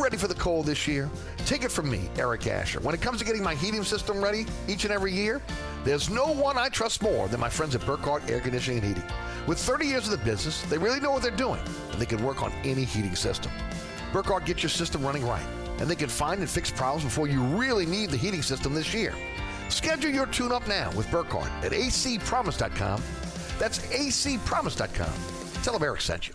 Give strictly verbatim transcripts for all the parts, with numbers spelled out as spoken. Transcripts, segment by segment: You're ready for the cold this year. Take it from me, Eric Asher. When it comes to getting my heating system ready each and every year, there's no one I trust more than my friends at Burkhardt Air Conditioning and Heating. With thirty years of the business, they really know what they're doing, and they can work on any heating system. Burkhardt gets your system running right, and they can find and fix problems before you really need the heating system this year. Schedule your tune-up now with Burkhardt at a c promise dot com. That's a c promise dot com. Tell them Eric sent you.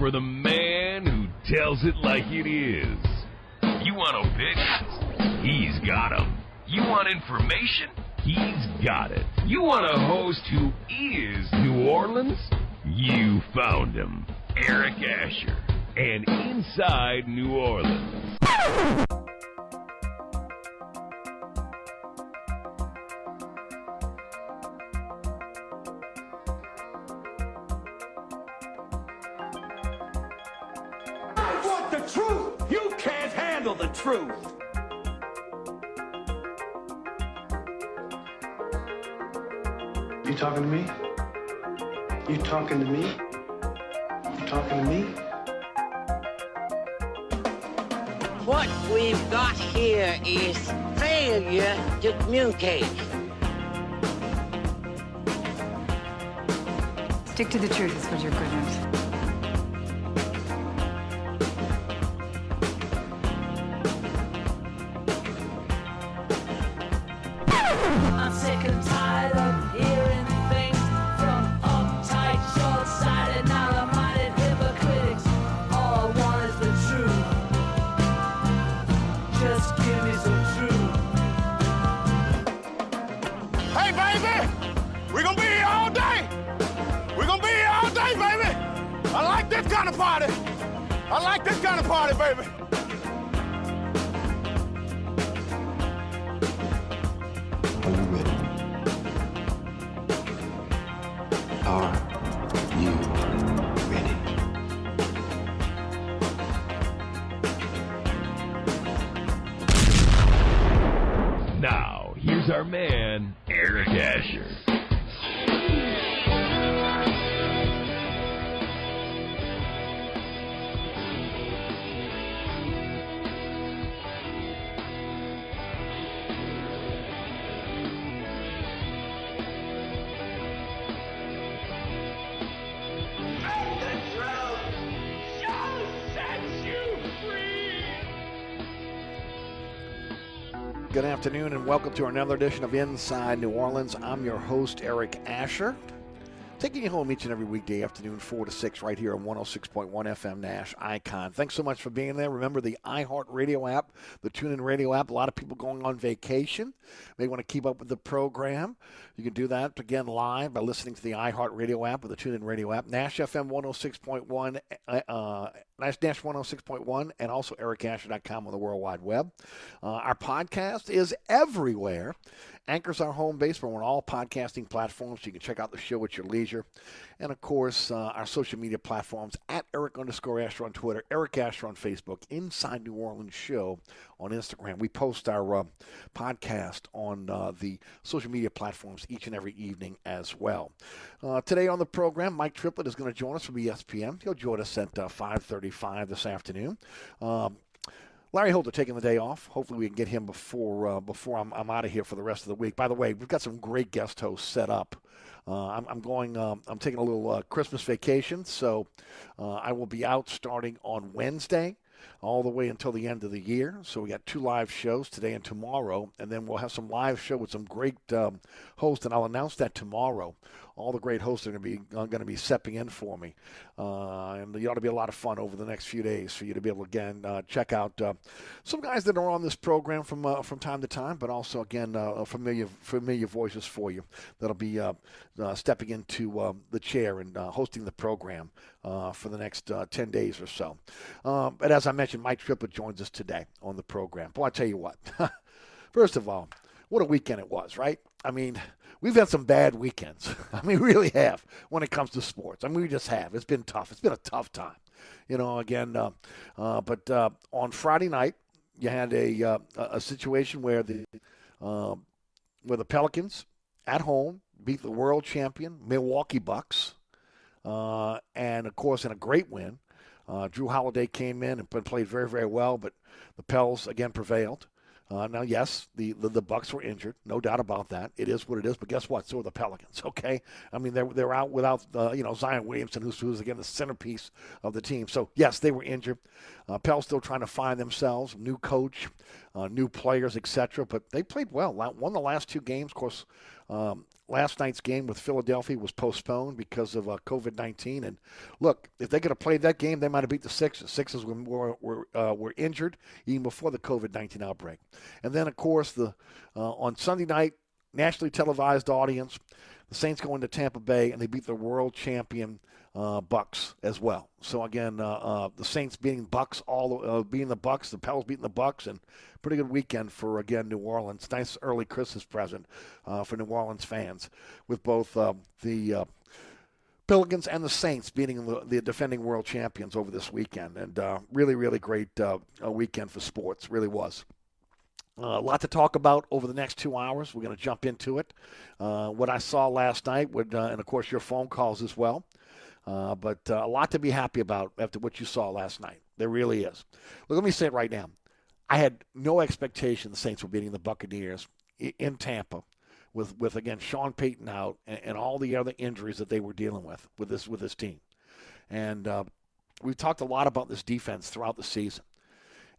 For the man who tells it like it is. You want opinions? He's got them. You want information? He's got it. You want a host who is New Orleans? You found him. Eric Asher. And Inside New Orleans. Truth. You talking to me? You talking to me? You talking to me? What we've got here is failure to communicate. Stick to the truth is what you're good at. Good afternoon and welcome to another edition of Inside New Orleans. I'm your host, Eric Asher, taking you home each and every weekday afternoon, four to six, right here on one oh six point one F M Nash Icon. Thanks so much for being there. Remember the iHeartRadio app, the TuneIn Radio app. A lot of people going on vacation. They want to keep up with the program. You can do that, again, live by listening to the iHeartRadio app or the TuneIn Radio app. Nash F M one oh six point one, uh, Nash one oh six point one, and also eric asher dot com on the World Wide Web. Uh, our podcast is everywhere. Anchor's our home base, but we're on all podcasting platforms, so you can check out the show at your leisure. And, of course, uh, our social media platforms, at Eric underscore Asher on Twitter, Eric Asher on Facebook, Inside New Orleans Show on Instagram. We post our uh, podcast on uh, the social media platforms each and every evening as well. Uh, today on the program, Mike Triplett is going to join us from E S P N. He'll join us at uh, five thirty-five this afternoon. Um, Larry Holder taking the day off. Hopefully we can get him before uh, before I'm, I'm out of here for the rest of the week. By the way, we've got some great guest hosts set up Uh, I'm, I'm going. Um, I'm taking a little uh, Christmas vacation, so uh, I will be out starting on Wednesday, all the way until the end of the year. So we got two live shows today and tomorrow, and then we'll have some live show with some great um, hosts, and I'll announce that tomorrow. All the great hosts are going to be are going to be stepping in for me, uh, and it ought to be a lot of fun over the next few days for you to be able to again uh, check out uh, some guys that are on this program from uh, from time to time, but also again uh, familiar familiar voices for you that'll be uh, uh, stepping into uh, the chair and uh, hosting the program uh, for the next uh, ten days or so. Um, but as I mentioned, Mike Triplett joins us today on the program. Boy, I tell you what, first of all, what a weekend it was, right? I mean, we've had some bad weekends. I mean, we really have when it comes to sports. I mean, we just have. It's been tough. It's been a tough time, you know, again. Uh, uh, but uh, on Friday night, you had a uh, a situation where the, uh, where the Pelicans at home beat the world champion Milwaukee Bucks. Uh, and, of course, in a great win, uh, Drew Holiday came in and played very, very well, but the Pels, again, prevailed. Uh, now, yes, the, the, the Bucks were injured, no doubt about that. It is what it is. But guess what? So are the Pelicans. Okay, I mean they're they're out without uh, you know Zion Williamson, who's who's again the centerpiece of the team. So yes, they were injured. Uh, Pels still trying to find themselves, new coach, uh, new players, et cetera. But they played well. Won the last two games. Of course, um, last night's game with Philadelphia was postponed because of uh, COVID nineteen. And look, if they could have played that game, they might have beat the Sixers. Sixers were were uh, were injured even before the COVID nineteen outbreak. And then, of course, the uh, on Sunday night, nationally televised audience, the Saints go into Tampa Bay, and they beat the world champion uh, Bucks as well. So, again, uh, uh, the Saints beating Bucks, all uh, beating the Bucks, the Pels beating the Bucks, and pretty good weekend for, again, New Orleans. Nice early Christmas present uh, for New Orleans fans with both uh, the uh, Pelicans and the Saints beating the, the defending world champions over this weekend. And uh, really, really great uh, weekend for sports, really was. Uh, a lot to talk about over the next two hours. We're going to jump into it. Uh, what I saw last night, would, uh, and, of course, your phone calls as well. Uh, but uh, a lot to be happy about after what you saw last night. There really is. Look, let me say it right now. I had no expectation the Saints were beating the Buccaneers in Tampa with, with again, Sean Payton out and, and all the other injuries that they were dealing with with this, with this team. And uh, we've talked a lot about this defense throughout the season.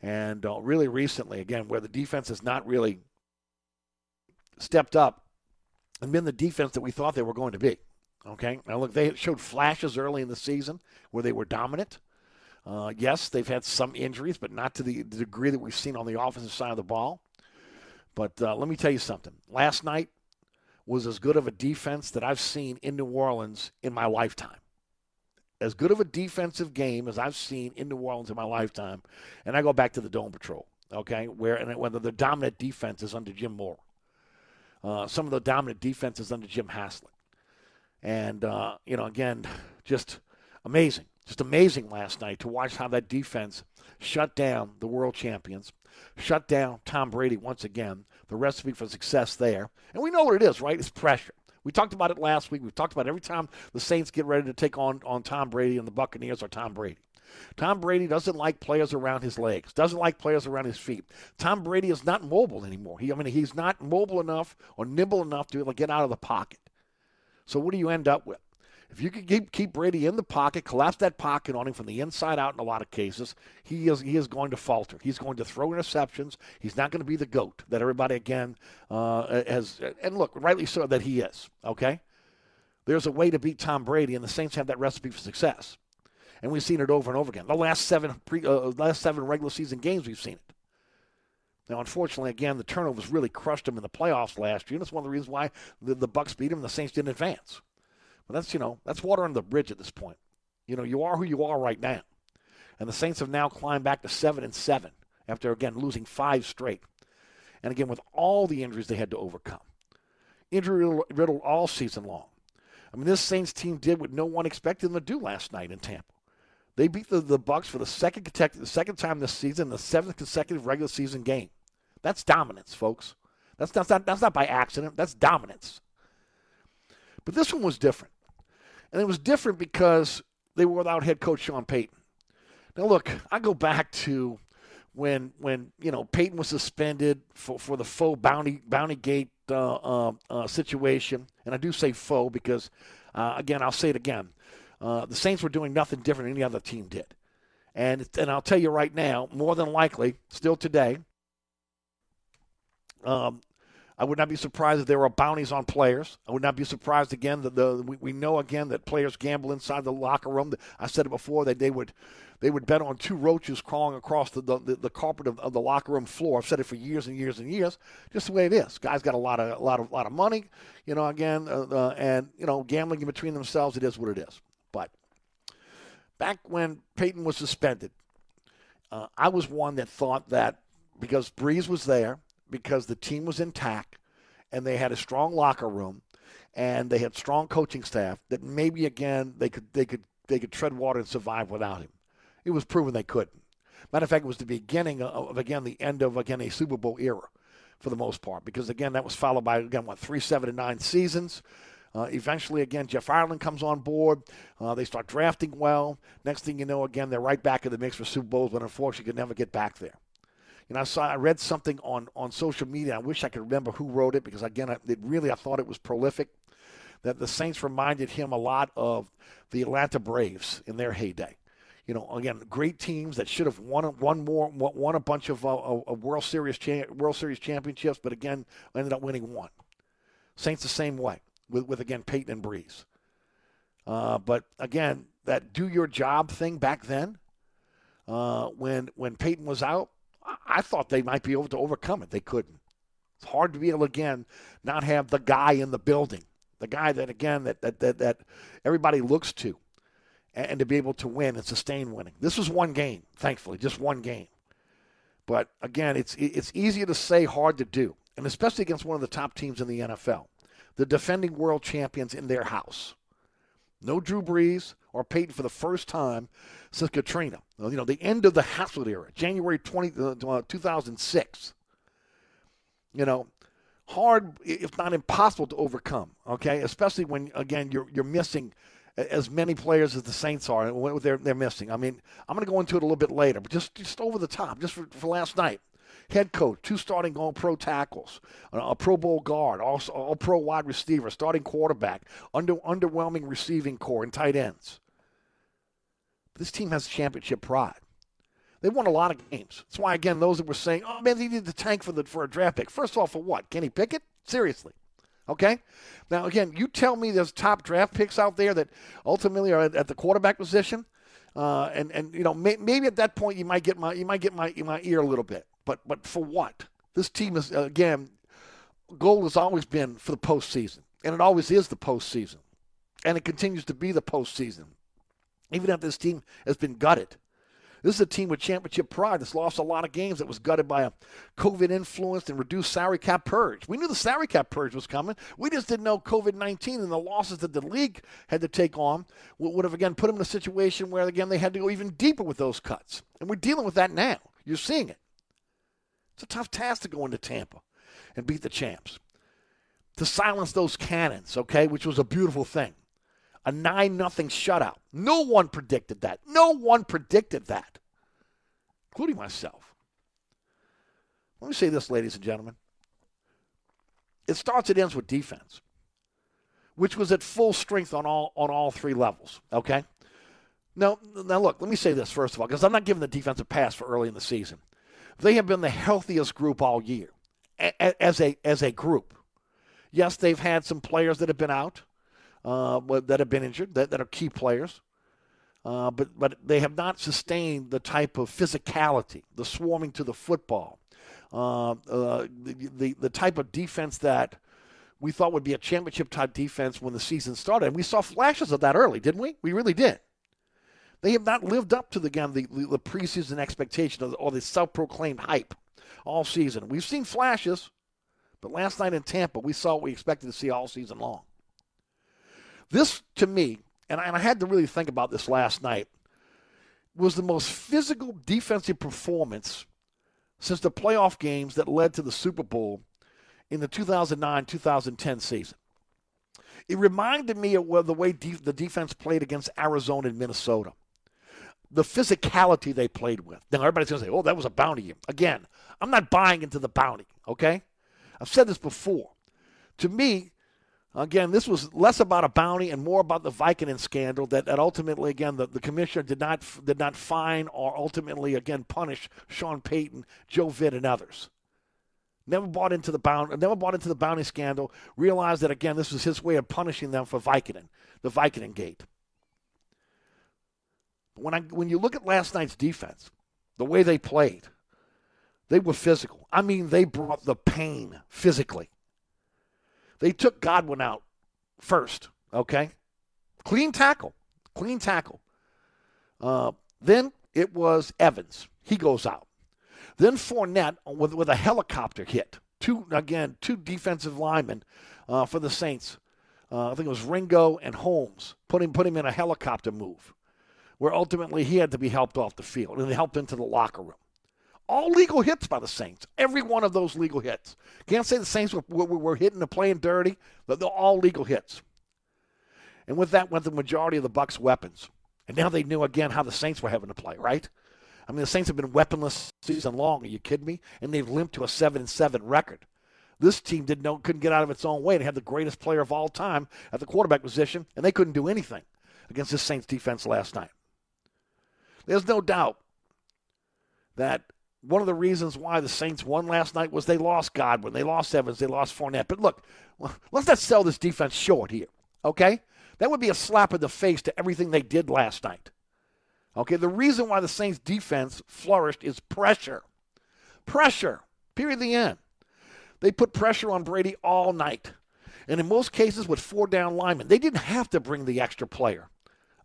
And uh, really recently, again, where the defense has not really stepped up and been the defense that we thought they were going to be, okay? Now, look, they showed flashes early in the season where they were dominant. Uh, yes, they've had some injuries, but not to the, the degree that we've seen on the offensive side of the ball. But uh, let me tell you something. Last night was as good of a defense that I've seen in New Orleans in my lifetime. As good of a defensive game as I've seen in New Orleans in my lifetime, and I go back to the Dome Patrol, okay, where and whether the dominant defense is under Jim Mora. Uh, some of the dominant defenses under Jim Haslett. And, uh, you know, again, just amazing. Just amazing last night to watch how that defense shut down the world champions, shut down Tom Brady once again, the recipe for success there. And we know what it is, right? It's pressure. We talked about it last week. We've talked about it every time the Saints get ready to take on, on Tom Brady and the Buccaneers or Tom Brady. Tom Brady doesn't like players around his legs, doesn't like players around his feet. Tom Brady is not mobile anymore. He, I mean, he's not mobile enough or nimble enough to like, get out of the pocket. So what do you end up with? If you could keep, keep Brady in the pocket, collapse that pocket on him from the inside out in a lot of cases, he is he is going to falter. He's going to throw interceptions. He's not going to be the GOAT that everybody, again, uh, has. And look, rightly so that he is, okay? There's a way to beat Tom Brady, and the Saints have that recipe for success. And we've seen it over and over again. The last seven, pre, uh, last seven regular season games, we've seen it. Now, unfortunately, again, the turnovers really crushed him in the playoffs last year, and that's one of the reasons why the, the Bucks beat him and the Saints didn't advance. But that's, you know, that's water under the bridge at this point. You know, you are who you are right now. And the Saints have now climbed back to seven and seven after, again, losing five straight. And, again, with all the injuries they had to overcome. Injury-riddled all season long. I mean, this Saints team did what no one expected them to do last night in Tampa. They beat the, the Bucks for the second, the second time this season, the seventh consecutive regular season game. That's dominance, folks. That's not, that's not, that's not by accident. That's dominance. But this one was different. And it was different because they were without head coach Sean Payton. Now, look, I go back to when when you know Payton was suspended for, for the faux bounty bounty gate uh, uh, uh, situation, and I do say faux because uh, again I'll say it again, uh, the Saints were doing nothing different than any other team did, and and I'll tell you right now, more than likely, still today, um, I would not be surprised if there were bounties on players. I would not be surprised again that the we, we know again that players gamble inside the locker room. I said it before that they would they would bet on two roaches crawling across the the, the carpet of, of the locker room floor. I've said it for years and years and years. Just the way it is. Guys got a lot of a lot of lot of money, you know. Again, uh, uh, and you know, gambling in between themselves. It is what it is. But back when Payton was suspended, uh, I was one that thought that because Breeze was there, because the team was intact and they had a strong locker room and they had strong coaching staff, that maybe again they could they could they could tread water and survive without him. It was proven they couldn't. Matter of fact, it was the beginning of again the end of again a Super Bowl era for the most part, because again that was followed by again what three, seven, and nine seasons. Uh, eventually, again, Jeff Ireland comes on board. Uh, they start drafting well. Next thing you know, again, they're right back in the mix for Super Bowls, but unfortunately could never get back there. And I saw, I read something on, on social media. I wish I could remember who wrote it because, again, I, it really I thought it was prolific, that the Saints reminded him a lot of the Atlanta Braves in their heyday. You know, again, great teams that should have won won more, won a bunch of uh, a World Series cha- World Series championships, but again, ended up winning one. Saints the same way with, with again Peyton and Breeze. Uh, but again, that do your job thing back then, uh, when when Peyton was out, I thought they might be able to overcome it. They couldn't. It's hard to be able, again, not have the guy in the building, the guy that, again, that that that, that everybody looks to, and, and to be able to win and sustain winning. This was one game, thankfully, just one game. But, again, it's it's easier to say, hard to do, and especially against one of the top teams in the N F L, the defending world champions in their house. No Drew Brees or Peyton for the first time since Katrina. You know, the end of the Haslett era, January twentieth, two thousand six. You know, hard, if not impossible, to overcome, okay? Especially when, again, you're you're missing as many players as the Saints are, and they're, they're missing. I mean, I'm going to go into it a little bit later, but just, just over the top, just for, for last night. Head coach, two starting all-pro tackles, a Pro Bowl guard, also all-pro wide receiver, starting quarterback, under, underwhelming receiving core, and tight ends. But this team has championship pride. They won a lot of games. That's why, again, those that were saying, oh, man, they needed to tank for the for a draft pick. First of all, for what? Kenny Pickett? Seriously. Okay? Now, again, you tell me there's top draft picks out there that ultimately are at, at the quarterback position, uh, and, and you know, may, maybe at that point you might get my, you might get my, my ear a little bit. But but for what? This team is, again, goal has always been for the postseason. And it always is the postseason. And it continues to be the postseason. Even if this team has been gutted. This is a team with championship pride that's lost a lot of games, that was gutted by a COVID-influenced and reduced salary cap purge. We knew the salary cap purge was coming. We just didn't know COVID nineteen and the losses that the league had to take on would have, again, put them in a situation where, again, they had to go even deeper with those cuts. And we're dealing with that now. You're seeing it. It's a tough task to go into Tampa and beat the champs, to silence those cannons, okay, which was a beautiful thing. A nine nothing shutout. No one predicted that. No one predicted that, including myself. Let me say this, ladies and gentlemen. It starts and ends with defense, which was at full strength on all on all three levels, okay? Now, now look, let me say this, first of all, because I'm not giving the defense a pass for early in the season. They have been the healthiest group all year, as a as a group. Yes, they've had some players that have been out, uh, that have been injured, that, that are key players, uh, but but they have not sustained the type of physicality, the swarming to the football, uh, uh, the, the the type of defense that we thought would be a championship type defense when the season started. And we saw flashes of that early, didn't we? We really did. They have not lived up to the again, the, the preseason expectation or the self-proclaimed hype all season. We've seen flashes, but last night in Tampa, we saw what we expected to see all season long. This, to me, and I, and I had to really think about this last night, was the most physical defensive performance since the playoff games that led to the Super Bowl in the two thousand nine two thousand ten season. It reminded me of the way de- the defense played against Arizona and Minnesota. the physicality they played with. Now, everybody's going to say, oh, that was a bounty. Again, I'm not buying into the bounty, okay? I've said this before. To me, again, this was less about a bounty and more about the Vickanin scandal that, that ultimately, again, the, the commissioner did not did not fine or ultimately, again, punish Sean Payton, Joe Vitt, and others. Never bought into the bounty, never bought into the bounty scandal, realized that, again, this was his way of punishing them for Vickanin, the Vickanin gate. When I, when you look at last night's defense, the way they played, they were physical. I mean, they brought the pain physically. They took Godwin out first, okay? Clean tackle, clean tackle. Uh, then it was Evans. He goes out. Then Fournette with, with a helicopter hit. Two, again, two defensive linemen uh, for the Saints. Uh, I think it was Ringo and Holmes. Put him, put him in a helicopter move, where ultimately he had to be helped off the field, and they helped into the locker room. All legal hits by the Saints, every one of those legal hits. Can't say the Saints were, were, were hitting and playing dirty, but they're all legal hits. And with that went the majority of the Bucks' weapons. And now they knew, again, how the Saints were having to play, right? I mean, the Saints have been weaponless season long. Are you kidding me? And they've limped to a seven and seven record. This team didn't know, couldn't get out of its own way. They had the greatest player of all time at the quarterback position, and they couldn't do anything against this Saints defense last night. There's no doubt that one of the reasons why the Saints won last night was they lost Godwin, they lost Evans, they lost Fournette. But look, let's not sell this defense short here, okay? That would be a slap in the face to everything they did last night, okay? The reason why the Saints defense flourished is pressure. Pressure, period, the end. They put pressure on Brady all night. And in most cases with four down linemen, they didn't have to bring the extra player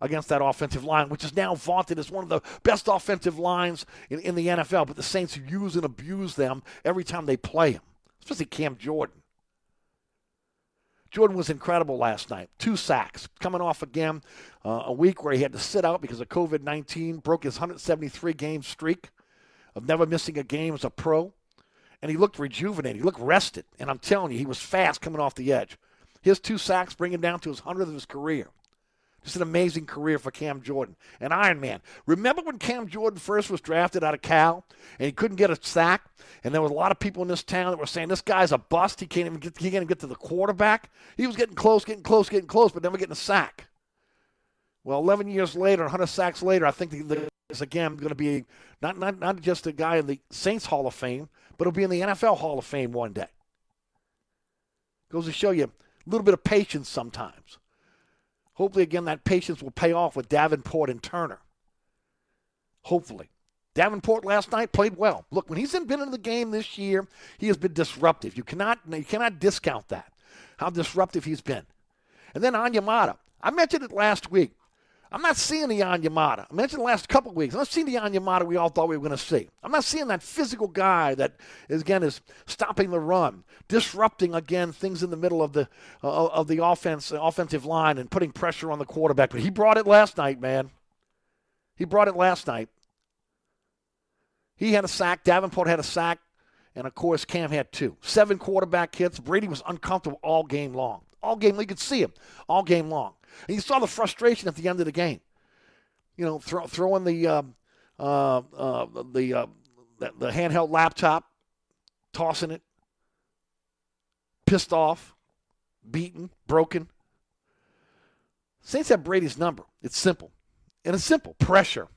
against that offensive line, which is now vaunted as one of the best offensive lines in, in the N F L. But the Saints use and abuse them every time they play him, especially Cam Jordan. Jordan was incredible last night. Two sacks, coming off again uh, a week where he had to sit out because of covid nineteen, broke his one hundred seventy-three game streak of never missing a game as a pro. And he looked rejuvenated. He looked rested. And I'm telling you, he was fast coming off the edge. His two sacks bring him down to his hundredth of his career. Just an amazing career for Cam Jordan. An Iron Man. Remember when Cam Jordan first was drafted out of Cal and he couldn't get a sack? And there were a lot of people in this town that were saying, this guy's a bust. He can't even get, he can't even get to the quarterback. He was getting close, getting close, getting close, but never getting a sack. Well, eleven years later, one hundred sacks later, I think the, this, again, going to be not, not, not just a guy in the Saints Hall of Fame, but he'll be in the N F L Hall of Fame one day. Goes to show you a little bit of patience sometimes. Hopefully, again, that patience will pay off with Davenport and Turner. Hopefully. Davenport last night played well. Look, when he's been in the game this year, he has been disruptive. You cannot, you cannot discount that, how disruptive he's been. And then Onyemata. I mentioned it last week. I'm not seeing the Onyemata. I mentioned the last couple of weeks. I'm not seeing the Onyemata we all thought we were going to see. I'm not seeing that physical guy that, is, again, is stopping the run, disrupting, again, things in the middle of the uh, of the offense, uh, offensive line and putting pressure on the quarterback. But he brought it last night, man. He brought it last night. He had a sack. Davenport had a sack. And, of course, Cam had two. Seven quarterback hits. Brady was uncomfortable all game long. All game long. You could see him all game long. And you saw the frustration at the end of the game. You know, throw, throwing the uh, uh, uh, the, uh, the the handheld laptop, tossing it, pissed off, beaten, broken. Saints have Brady's number. It's simple. And it's simple. Pressure.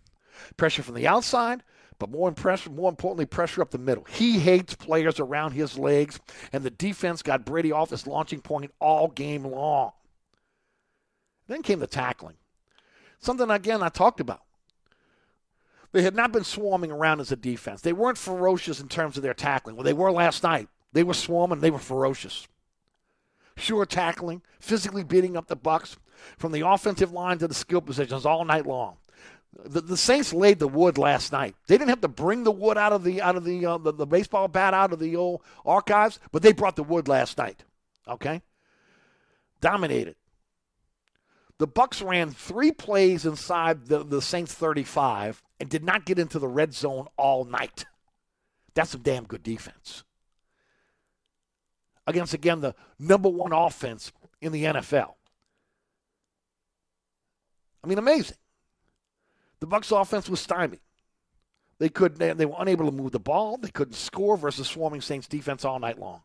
Pressure from the outside, but more, impress- more importantly, pressure up the middle. He hates players around his legs, and the defense got Brady off his launching point all game long. Then came the tackling. Something, again, I talked about. They had not been swarming around as a defense. They weren't ferocious in terms of their tackling. Well, they were last night. They were swarming. They were ferocious. Sure tackling, physically beating up the Bucks from the offensive line to the skill positions all night long. The, the Saints laid the wood last night. They didn't have to bring the wood out of the out of the, uh, the the baseball bat out of the old archives, but they brought the wood last night. Okay? Dominated. The Bucks ran three plays inside the, the Saints thirty-five and did not get into the red zone all night. That's some damn good defense. Against, again, the number one offense in the N F L. I mean, amazing. The Bucks' offense was stymied. They could they, they were unable to move the ball. They couldn't score versus swarming Saints defense all night long.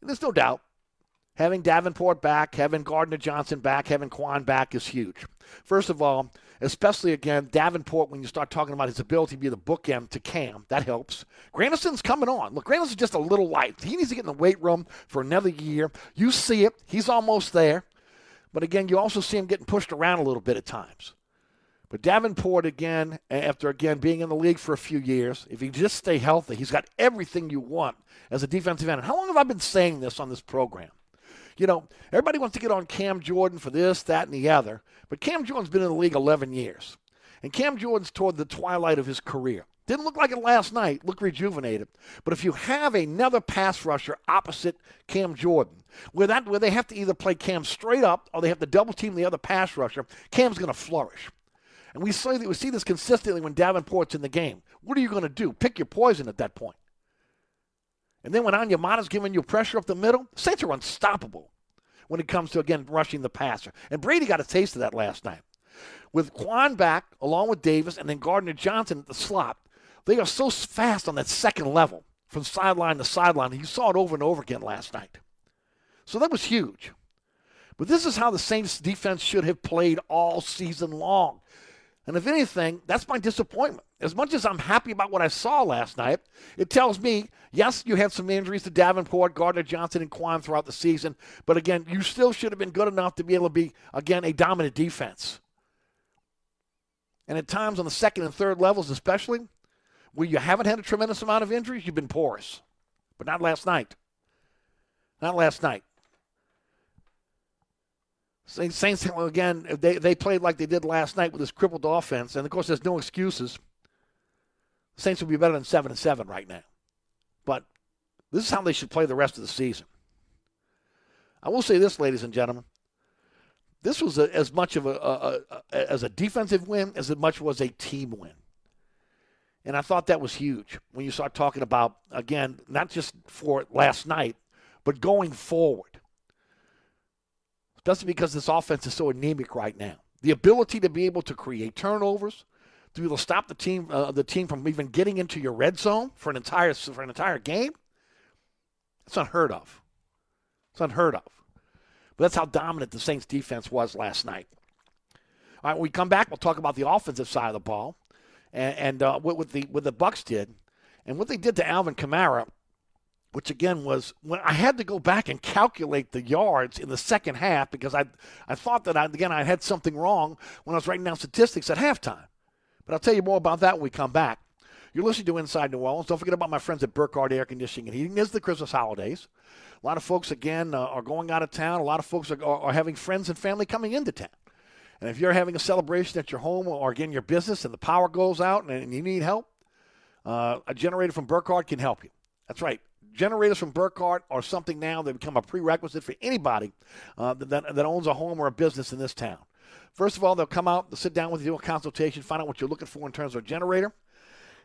And there's no doubt, having Davenport back, having Gardner-Johnson back, having Quan back is huge. First of all, especially, again, Davenport, when you start talking about his ability to be the bookend to Cam, that helps. Granderson's coming on. Look, Granderson's just a little light. He needs to get in the weight room for another year. You see it. He's almost there. But, again, you also see him getting pushed around a little bit at times. But Davenport, again, after, again, being in the league for a few years, if he just stay healthy, he's got everything you want as a defensive end. And how long have I been saying this on this program? You know, everybody wants to get on Cam Jordan for this, that, and the other. But Cam Jordan's been in the league eleven years. And Cam Jordan's toward the twilight of his career. Didn't look like it last night. Looked rejuvenated. But if you have another pass rusher opposite Cam Jordan, where, that, where they have to either play Cam straight up or they have to double-team the other pass rusher, Cam's going to flourish. And we see, we see this consistently when Davenport's in the game. What are you going to do? Pick your poison at that point. And then when Onyemata's giving you pressure up the middle, Saints are unstoppable when it comes to, again, rushing the passer. And Brady got a taste of that last night. With Quan back, along with Davis, and then Gardner-Johnson at the slot, they are so fast on that second level from sideline to sideline. You saw it over and over again last night. So that was huge. But this is how the Saints defense should have played all season long. And if anything, that's my disappointment. As much as I'm happy about what I saw last night, it tells me, yes, you had some injuries to Davenport, Gardner-Johnson, and Quan throughout the season. But, again, you still should have been good enough to be able to be, again, a dominant defense. And at times on the second and third levels especially, where you haven't had a tremendous amount of injuries, you've been porous. But not last night. Not last night. Saints, again, they, they played like they did last night with this crippled offense. And, of course, there's no excuses. The Saints would be better than seven and seven right now. But this is how they should play the rest of the season. I will say this, ladies and gentlemen. This was a, as much of a, a, a as a defensive win as it much was a team win. And I thought that was huge when you start talking about, again, not just for last night, but going forward. Especially because this offense is so anemic right now. The ability to be able to create turnovers, to be able to stop the team, uh, the team from even getting into your red zone for an entire for an entire game, it's unheard of. It's unheard of. But that's how dominant the Saints defense was last night. All right, when we come back, we'll talk about the offensive side of the ball and, and uh, what, what the what the Bucks did and what they did to Alvin Kamara, which again was when I had to go back and calculate the yards in the second half because I I thought that I, again I had something wrong when I was writing down statistics at halftime. But I'll tell you more about that when we come back. You're listening to Inside New Orleans. Don't forget about my friends at Burkhardt Air Conditioning and Heating. It's the Christmas holidays. A lot of folks, again, uh, are going out of town. A lot of folks are, are having friends and family coming into town. And if you're having a celebration at your home or, again, your business and the power goes out and, and you need help, uh, a generator from Burkhardt can help you. That's right. Generators from Burkhardt are something now that become a prerequisite for anybody uh, that, that owns a home or a business in this town. First of all, they'll come out, they'll sit down with you, do a consultation, find out what you're looking for in terms of a generator.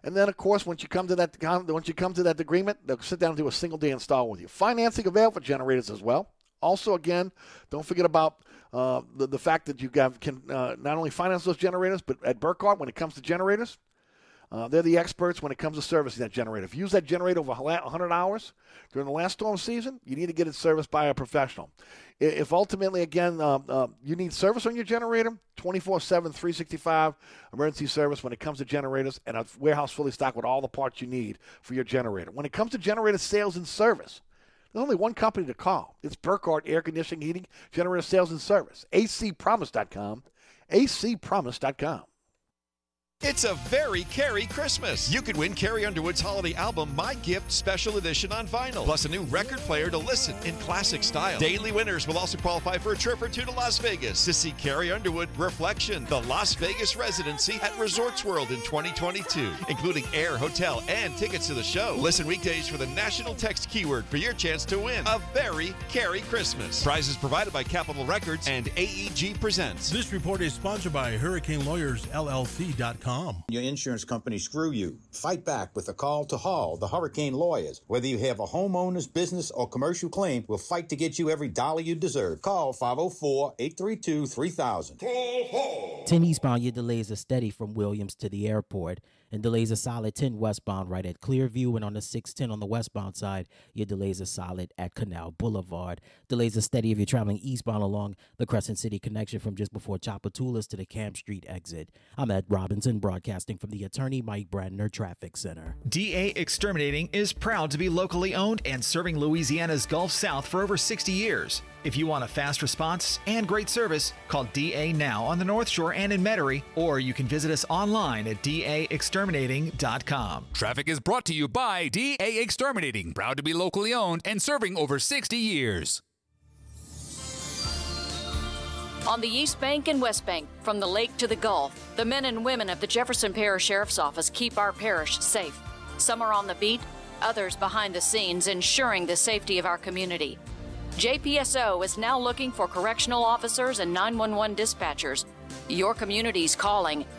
And then, of course, once you come to that once you come to that agreement, they'll sit down and do a single-day install with you. Financing available for generators as well. Also, again, don't forget about uh, the, the fact that you can uh, not only finance those generators, but at Burkhardt, when it comes to generators, uh, they're the experts when it comes to servicing that generator. If you use that generator over one hundred hours during the last storm season, you need to get it serviced by a professional. If ultimately, again, uh, uh, you need service on your generator, twenty-four seven, three sixty-five emergency service when it comes to generators and a warehouse fully stocked with all the parts you need for your generator. When it comes to generator sales and service, there's only one company to call. It's Burkhardt Air Conditioning, Heating, Generator Sales and Service, A C promise dot com, A C promise dot com. It's a very Carrie Christmas. You could win Carrie Underwood's holiday album, My Gift, special edition on vinyl, plus a new record player to listen in classic style. Daily winners will also qualify for a trip or two to Las Vegas to see Carrie Underwood Reflection, the Las Vegas residency at Resorts World in twenty twenty-two, including air, hotel, and tickets to the show. Listen weekdays for the national text keyword for your chance to win a very Carrie Christmas. Prizes provided by Capitol Records and A E G Presents. This report is sponsored by Hurricane Lawyers L L C dot com. acpromise dot com. Your insurance company screw you. Fight back with a call to Hall, the Hurricane Lawyers. Whether you have a homeowner's, business, or commercial claim, we'll fight to get you every dollar you deserve. Call five oh four, eight three two, three thousand. Call Hall. ten eastbound, your delays are steady from Williams to the airport, and delays are solid ten westbound right at Clearview, and on the six ten on the westbound side, your delays are solid at Canal Boulevard. Delays are steady if you're traveling eastbound along the Crescent City connection from just before Chapatulas to the Camp Street exit. I'm Ed Robinson, broadcasting from the Attorney Mike Brandner Traffic Center. D A Exterminating is proud to be locally owned and serving Louisiana's Gulf South for over sixty years. If you want a fast response and great service, call D A now on the North Shore and in Metairie, or you can visit us online at D A exterminating dot com. Traffic is brought to you by D A Exterminating, proud to be locally owned and serving over sixty years. On the East Bank and West Bank, from the lake to the Gulf, the men and women of the Jefferson Parish Sheriff's Office keep our parish safe. Some are on the beat, others behind the scenes, ensuring the safety of our community. J P S O is now looking for correctional officers and nine one one dispatchers. Your community's calling.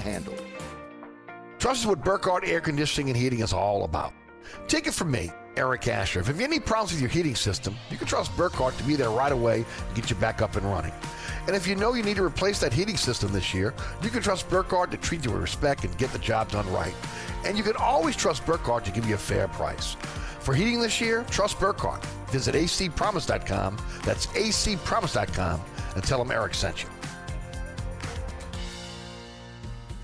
handle. Trust is what Burkhardt Air Conditioning and Heating is all about. Take it from me, Eric Asher. If you have any problems with your heating system, you can trust Burkhardt to be there right away and get you back up and running. And if you know you need to replace that heating system this year, you can trust Burkhardt to treat you with respect and get the job done right. And you can always trust Burkhardt to give you a fair price. For heating this year, trust Burkhardt. Visit A C promise dot com. That's A C promise dot com, and tell them Eric sent you.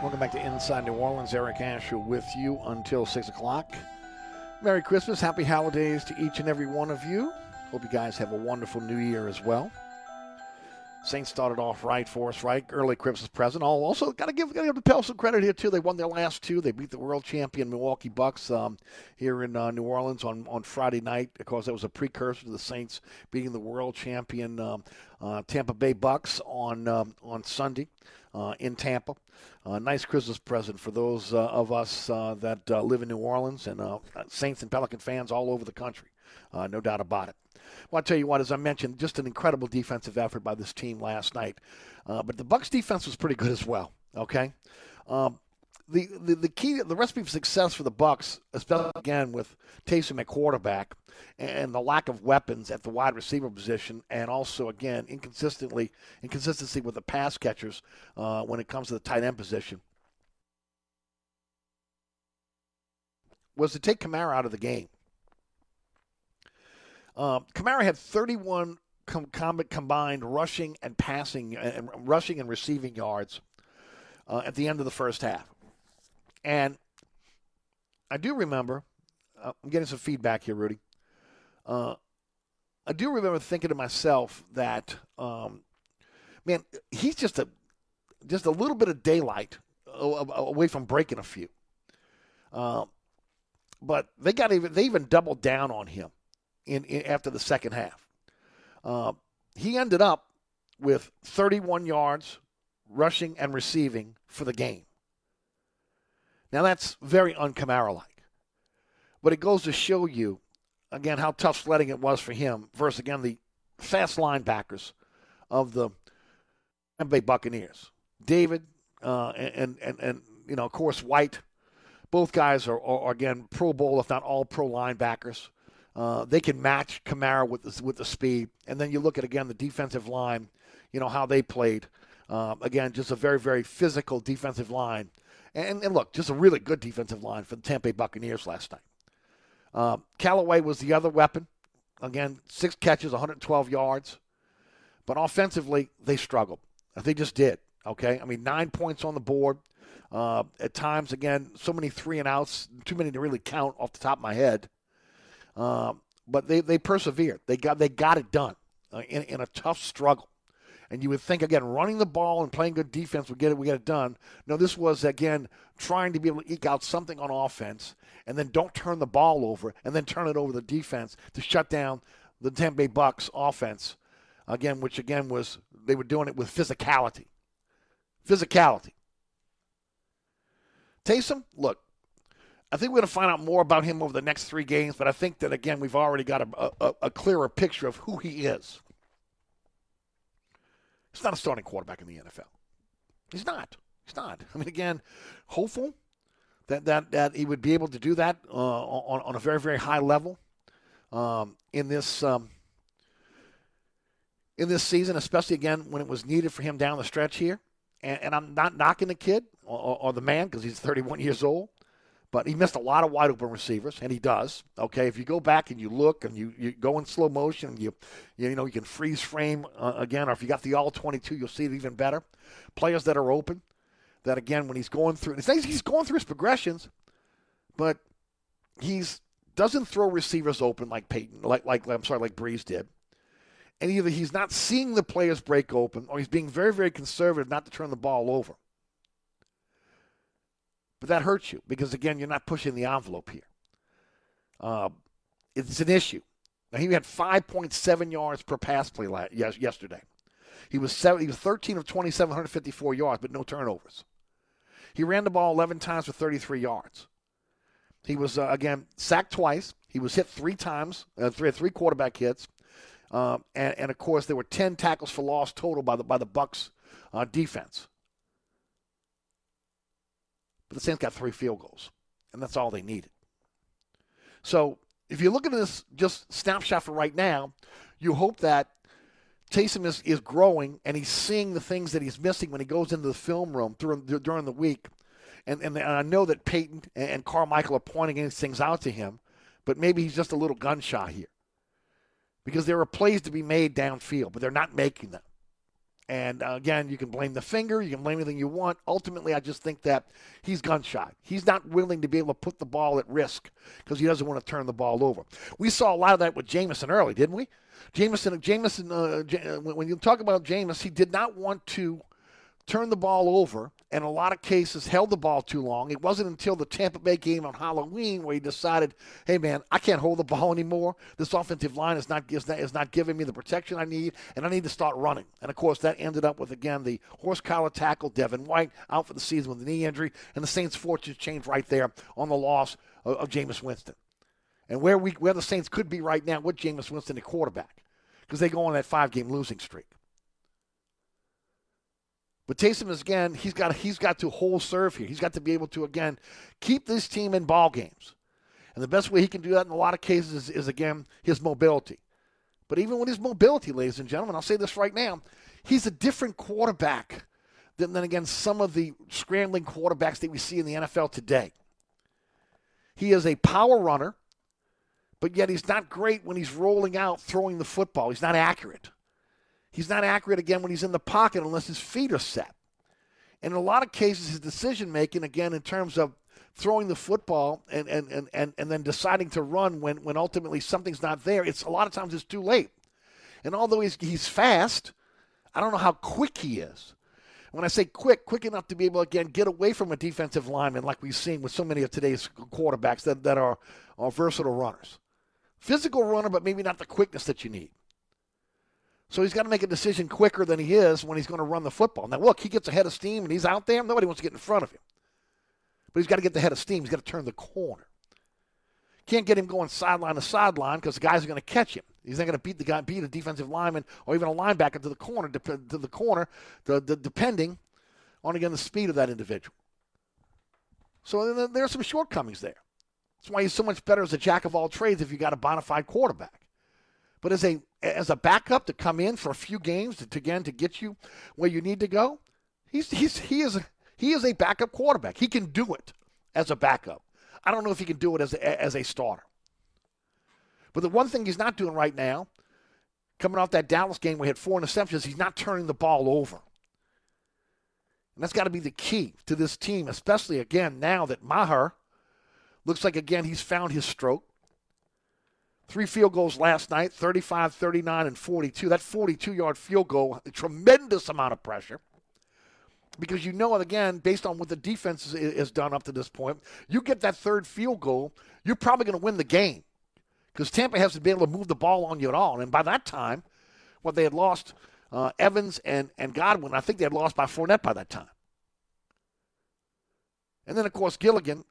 Welcome back to Inside New Orleans. Eric Asher with you until six o'clock. Merry Christmas. Happy holidays to each and every one of you. Hope you guys have a wonderful new year as well. Saints started off right for us, right? Early Christmas present. Also, got to give got to give the Pels some credit here, too. They won their last two. They beat the world champion Milwaukee Bucks um, here in uh, New Orleans on, on Friday night. Of course, that was a precursor to the Saints beating the world champion um, uh, Tampa Bay Bucks on, um, on Sunday. Uh, in Tampa. Uh, nice Christmas present for those uh, of us uh, that uh, live in New Orleans and uh, Saints and Pelican fans all over the country. Uh, no doubt about it. Well, I'll tell you what, as I mentioned, just an incredible defensive effort by this team last night. Uh, but the Bucs defense was pretty good as well, okay? Um, the, the, the key, the recipe for success for the Bucs, especially again with Taysom at quarterback and the lack of weapons at the wide receiver position, and also, again, inconsistently, inconsistency with the pass catchers uh, when it comes to the tight end position, was to take Kamara out of the game. Uh, Kamara had thirty-one com- combined rushing and passing, uh, rushing and receiving yards uh, at the end of the first half. And I do remember, uh, I'm getting some feedback here, Rudy. Uh, I do remember thinking to myself that, um, man, he's just a just a little bit of daylight away from breaking a few. Uh, but they got even they even doubled down on him in, in after the second half. Uh, he ended up with thirty-one yards rushing and receiving for the game. Now, that's very un-Kamara-like. But it goes to show you, again, how tough sledding it was for him versus, again, the fast linebackers of the Tampa Bay Buccaneers. David uh, and, and, and, you know, of course, White. Both guys are, are again, Pro Bowl, if not all pro linebackers. Uh, they can match Kamara with the, with the speed. And then you look at, again, the defensive line, you know, how they played. Uh, again, just a very, very physical defensive line. And, and look, just a really good defensive line for the Tampa Bay Buccaneers last night. Uh, Callaway was the other weapon. Again, six catches, one hundred twelve yards. But offensively, they struggled. They just did, okay? I mean, nine points on the board. Uh, at times, again, so many three and outs, too many to really count off the top of my head. Uh, but they, they persevered. They got they got it done uh, in, in a tough struggle. And you would think, again, running the ball and playing good defense would get it, we get it done. No, this was, again, trying to be able to eke out something on offense and then don't turn the ball over and then turn it over to the defense to shut down the Tampa Bay Bucks offense, again, which, again, was they were doing it with physicality. Physicality. Taysom, look, I think we're going to find out more about him over the next three games, but I think that, again, we've already got a, a, a clearer picture of who he is. He's not a starting quarterback in the N F L. He's not. He's not. I mean, again, hopeful that that, that he would be able to do that uh, on, on a very, very high level um, in this um, in this season, especially, again, when it was needed for him down the stretch here. And, and I'm not knocking the kid or, or the man because he's thirty-one years old, but he missed a lot of wide-open receivers, and he does. Okay, if you go back and you look and you, you go in slow motion, and you, you know, you can freeze frame uh, again, or if you got the all twenty-two, you'll see it even better. Players that are open, that, again, when he's going through, he's going through his progressions, but he's doesn't throw receivers open like Peyton, like, like I'm sorry, like Breeze did. And either he's not seeing the players break open or he's being very, very conservative not to turn the ball over. But that hurts you because, again, you're not pushing the envelope here. Uh, it's an issue. Now, he had five point seven yards per pass play last, yes, yesterday. He was seven, he was thirteen of twenty-seven, one hundred fifty-four yards, but no turnovers. He ran the ball eleven times for thirty-three yards. He was, uh, again, sacked twice. He was hit three times, uh, three, three quarterback hits. Uh, and, and, of course, there were ten tackles for loss total by the, by the Bucs uh, defense. But the Saints got three field goals, and that's all they needed. So if you look at this just snapshot for right now, you hope that Taysom is, is growing and he's seeing the things that he's missing when he goes into the film room through, during the week. And, and, and I know that Peyton and Carmichael are pointing these things out to him, but maybe he's just a little gun shy here because there are plays to be made downfield, but they're not making them. And, again, you can blame the finger. You can blame anything you want. Ultimately, I just think that he's gun-shy. He's not willing to be able to put the ball at risk because he doesn't want to turn the ball over. We saw a lot of that with Jameis early, didn't we? Jameis, Jameis, uh, J- when you talk about Jameis, he did not want to turn the ball over, and a lot of cases held the ball too long. It wasn't until the Tampa Bay game on Halloween where he decided, hey, man, I can't hold the ball anymore. This offensive line is not, is not, is not giving me the protection I need, and I need to start running. And, of course, that ended up with, again, the horse collar tackle, Devin White, out for the season with a knee injury, and the Saints' fortunes changed right there on the loss of, of Jameis Winston. And where, we, where the Saints could be right now with Jameis Winston at quarterback because they go on that five-game losing streak. But Taysom is, again, he's got, he's got to hold serve here. He's got to be able to, again, keep this team in ball games. And the best way he can do that in a lot of cases is, is, again, his mobility. But even with his mobility, ladies and gentlemen, I'll say this right now, he's a different quarterback than, than again, some of the scrambling quarterbacks that we see in the N F L today. He is a power runner, but yet he's not great when he's rolling out throwing the football. He's not accurate. He's not accurate, again, when he's in the pocket unless his feet are set. And in a lot of cases, his decision-making, again, in terms of throwing the football and, and, and, and, and then deciding to run when, when ultimately something's not there, it's a lot of times it's too late. And although he's, he's fast, I don't know how quick he is. When I say quick, quick enough to be able to, again, get away from a defensive lineman like we've seen with so many of today's quarterbacks that, that are, are versatile runners. Physical runner, but maybe not the quickness that you need. So he's got to make a decision quicker than he is when he's going to run the football. Now, look, he gets ahead of steam and he's out there. Nobody wants to get in front of him. But he's got to get the head of steam. He's got to turn the corner. Can't get him going sideline to sideline because the guys are going to catch him. He's not going to beat the guy, beat a defensive lineman or even a linebacker to the corner, dep- to the corner, to, to, depending on, again, the speed of that individual. So there are some shortcomings there. That's why he's so much better as a jack of all trades if you got a bona fide quarterback. But as a as a backup to come in for a few games to, to again to get you where you need to go, he's he's he is a, he is a backup quarterback. He can do it as a backup. I don't know if he can do it as a, as a starter. But the one thing he's not doing right now, coming off that Dallas game where he had four interceptions, he's not turning the ball over. And that's got to be the key to this team, especially again now that Maher looks like again he's found his stroke. Three field goals last night, thirty-five, thirty-nine, and forty-two. That forty-two-yard field goal, a tremendous amount of pressure. Because you know, again, based on what the defense has done up to this point, you get that third field goal, you're probably going to win the game. Because Tampa has to be able to move the ball on you at all. And by that time, what well, they had lost uh, Evans and, and Godwin, I think they had lost by Fournette by that time. And then, of course, Gilligan,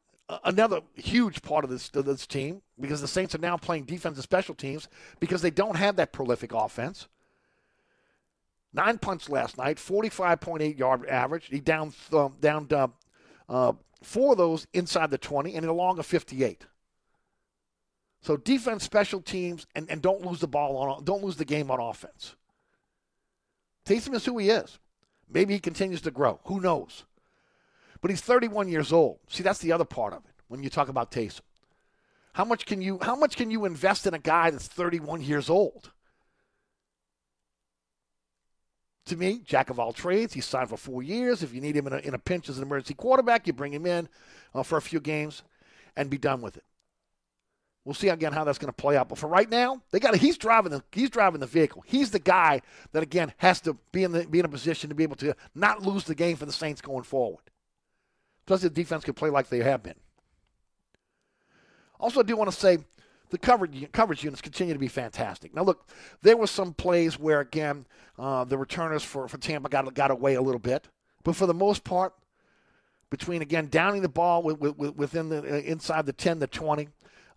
another huge part of this, of this team, because the Saints are now playing defense and special teams because they don't have that prolific offense. Nine punts last night, forty-five point eight yard average. He down um, down uh, uh, four of those inside the twenty and along a fifty-eight. So defense, special teams, and, and don't lose the ball on don't lose the game on offense. Taysom is who he is. Maybe he continues to grow. Who knows? But he's thirty-one years old. See, that's the other part of it when you talk about Taysom. How much can you how much can you invest in a guy that's thirty-one years old? To me, jack of all trades. He's signed for four years. If you need him in a, in a pinch as an emergency quarterback, you bring him in uh, for a few games and be done with it. We'll see again how that's going to play out. But for right now, they got he's driving the he's driving the vehicle. He's the guy that again has to be in the, be in a position to be able to not lose the game for the Saints going forward. Plus, the defense can play like they have been. Also, I do want to say the coverage, coverage units continue to be fantastic. Now, look, there were some plays where, again, uh, the returners for, for Tampa got, got away a little bit. But for the most part, between, again, downing the ball with, with, within the uh, inside the ten, the twenty,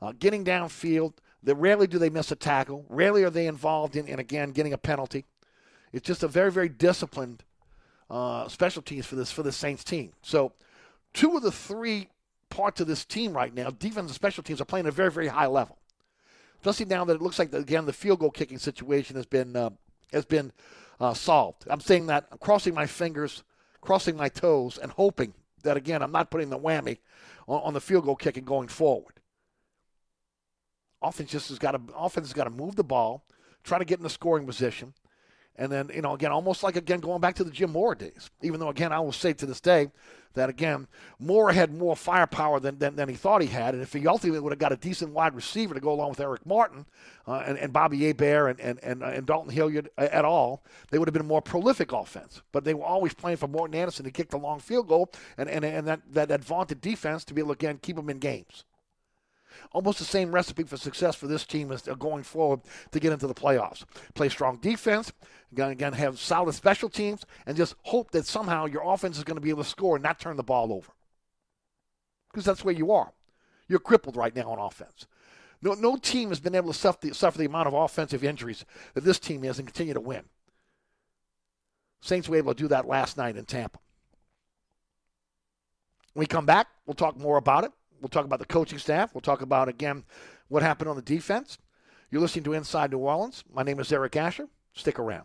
uh, getting downfield, they, rarely do they miss a tackle. Rarely are they involved in, in again, getting a penalty. It's just a very, very disciplined uh, special teams for this for the Saints team. So, two of the three parts of this team right now, defense and special teams, are playing at a very, very high level. Especially now that it looks like, the, again, the field goal kicking situation has been uh, has been uh, solved. I'm saying that, I'm crossing my fingers, crossing my toes, and hoping that, again, I'm not putting the whammy on, on the field goal kicking going forward. Offense just has got to, offense has got to move the ball, try to get in the scoring position, and then, you know, again, almost like, again, going back to the Jim Mora days, even though, again, I will say to this day that, again, Mora had more firepower than, than, than he thought he had, and if he ultimately would have got a decent wide receiver to go along with Eric Martin uh, and, and Bobby Hebert and, and, and, and Dalton Hilliard at all, they would have been a more prolific offense. But they were always playing for Morton Anderson to kick the long field goal and, and, and that, that, that vaunted defense to be able to, again, keep them in games. Almost the same recipe for success for this team as going forward to get into the playoffs. Play strong defense, again, have solid special teams, and just hope that somehow your offense is going to be able to score and not turn the ball over. Because that's where you are. You're crippled right now on offense. No, no team has been able to suffer the, suffer the amount of offensive injuries that this team is and continue to win. Saints were able to do that last night in Tampa. When we come back, we'll talk more about it. We'll talk about the coaching staff. We'll talk about, again, what happened on the defense. You're listening to Inside New Orleans. My name is Eric Asher. Stick around.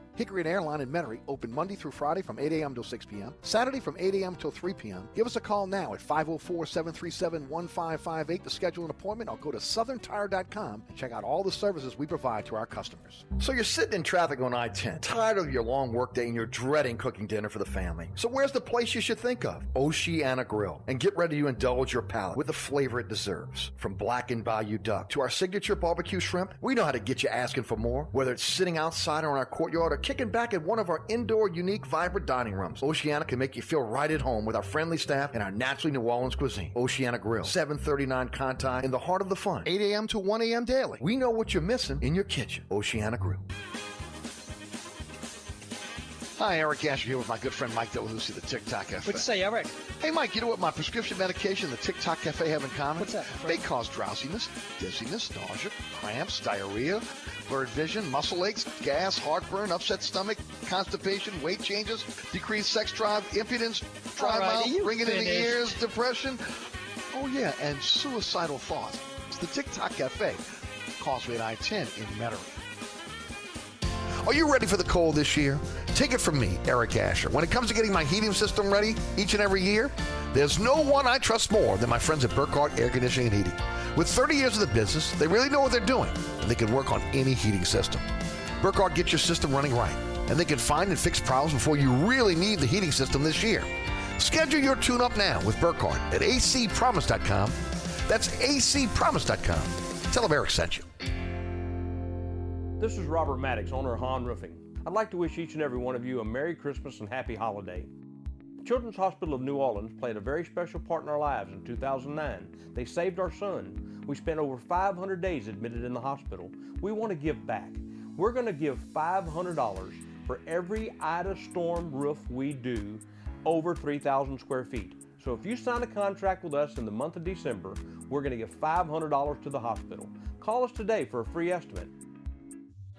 Hickory and Airline in Mennery open Monday through Friday from eight a.m. till six p.m., Saturday from eight a.m. till three p.m. Give us a call now at five oh four, seven three seven, one five five eight to schedule an appointment or go to southern tire dot com and check out all the services we provide to our customers. So you're sitting in traffic on I ten, tired of your long workday and you're dreading cooking dinner for the family. So where's the place you should think of? Oceana Grill. And get ready to indulge your palate with the flavor it deserves. From blackened Bayou duck to our signature barbecue shrimp, we know how to get you asking for more. Whether it's sitting outside or in our courtyard or kicking back at one of our indoor, unique, vibrant dining rooms, Oceana can make you feel right at home with our friendly staff and our naturally New Orleans cuisine. Oceana Grill, seven thirty-nine Conti, in the heart of the fun, eight a.m. to one a.m. daily. We know what you're missing in your kitchen. Oceana Grill. Hi, Eric Asher here with my good friend Mike Delahousie, the TikTok Cafe. What'd you say, Eric? Hey, Mike, you know what my prescription medication and the TikTok Cafe have in common? What's that? They cause drowsiness, dizziness, nausea, cramps, diarrhea, blurred vision, muscle aches, gas, heartburn, upset stomach, constipation, weight changes, decreased sex drive, impotence, dry mouth, ringing in the ears, depression. Oh, yeah, and suicidal thoughts. It's the TikTok Cafe, Causeway and I ten in Metairie. Are you ready for the cold this year? Take it from me, Eric Asher. When it comes to getting my heating system ready each and every year, there's no one I trust more than my friends at Burkhardt Air Conditioning and Heating. With thirty years of the business, they really know what they're doing, and they can work on any heating system. Burkhardt gets your system running right, and they can find and fix problems before you really need the heating system this year. Schedule your tune-up now with Burkhardt at a c promise dot com. That's a c promise dot com. Tell them Eric sent you. This is Robert Maddox, owner of Hahn Roofing. I'd like to wish each and every one of you a Merry Christmas and Happy Holiday. The Children's Hospital of New Orleans played a very special part in our lives in two thousand nine. They saved our son. We spent over five hundred days admitted in the hospital. We want to give back. We're going to give five hundred dollars for every Ida storm roof we do over three thousand square feet. So if you sign a contract with us in the month of December, we're going to give five hundred dollars to the hospital. Call us today for a free estimate.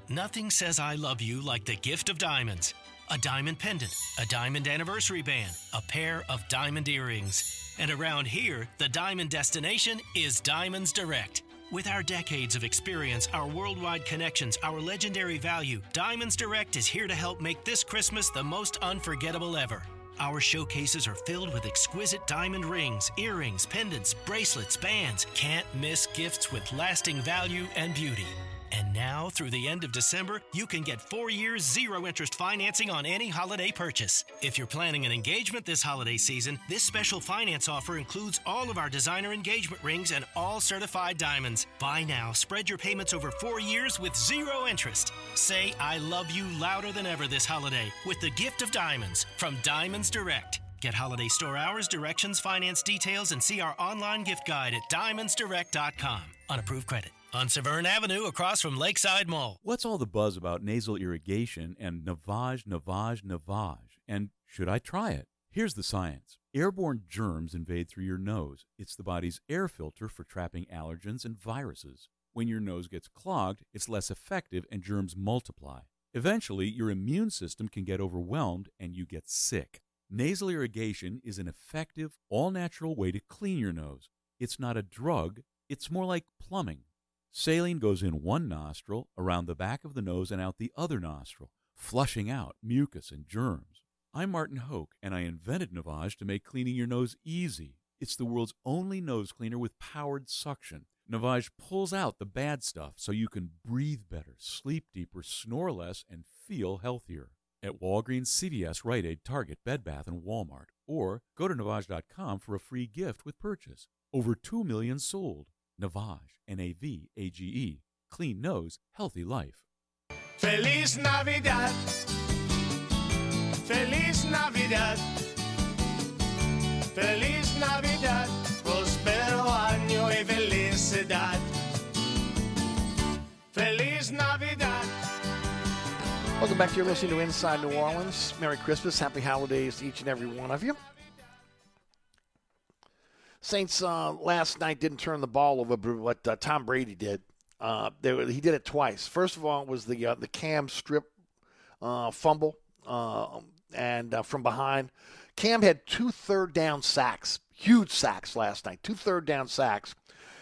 Nothing says I love you like the gift of diamonds. A diamond pendant, a diamond anniversary band, a pair of diamond earrings. And around here, the diamond destination is Diamonds Direct. With our decades of experience, our worldwide connections, our legendary value, Diamonds Direct is here to help make this Christmas the most unforgettable ever. Our showcases are filled with exquisite diamond rings, earrings, pendants, bracelets, bands. Can't miss gifts with lasting value and beauty. And now, through the end of December, you can get four years zero-interest financing on any holiday purchase. If you're planning an engagement this holiday season, this special finance offer includes all of our designer engagement rings and all certified diamonds. Buy now, spread your payments over four years with zero interest. Say, I love you louder than ever this holiday with the gift of diamonds from Diamonds Direct. Get holiday store hours, directions, finance details, and see our online gift guide at diamonds direct dot com on approved credit. On Severn Avenue, across from Lakeside Mall. What's all the buzz about nasal irrigation and Navage, Navage, Navage? And should I try it? Here's the science. Airborne germs invade through your nose. It's the body's air filter for trapping allergens and viruses. When your nose gets clogged, it's less effective and germs multiply. Eventually, your immune system can get overwhelmed and you get sick. Nasal irrigation is an effective, all-natural way to clean your nose. It's not a drug. It's more like plumbing. Saline goes in one nostril, around the back of the nose, and out the other nostril, flushing out mucus and germs. I'm Martin Hoke, and I invented Navage to make cleaning your nose easy. It's the world's only nose cleaner with powered suction. Navage pulls out the bad stuff so you can breathe better, sleep deeper, snore less, and feel healthier. At Walgreens, C V S, Rite Aid, Target, Bed Bath, and Walmart. Or go to navage dot com for a free gift with purchase. Over two million sold. Navage, N A V A G E. Clean nose, healthy life. Feliz Navidad. Feliz Navidad. Feliz Navidad. Prospero año y felicidad. Feliz Navidad. Welcome back. You're listening to Inside New Orleans. Merry Christmas. Happy holidays to each and every one of you. Saints uh, last night didn't turn the ball over, but uh, Tom Brady did. Uh, they were, he did it twice. First of all, it was the uh, the Cam strip uh, fumble uh, and uh, from behind. Cam had two third down sacks, huge sacks last night, two third down sacks.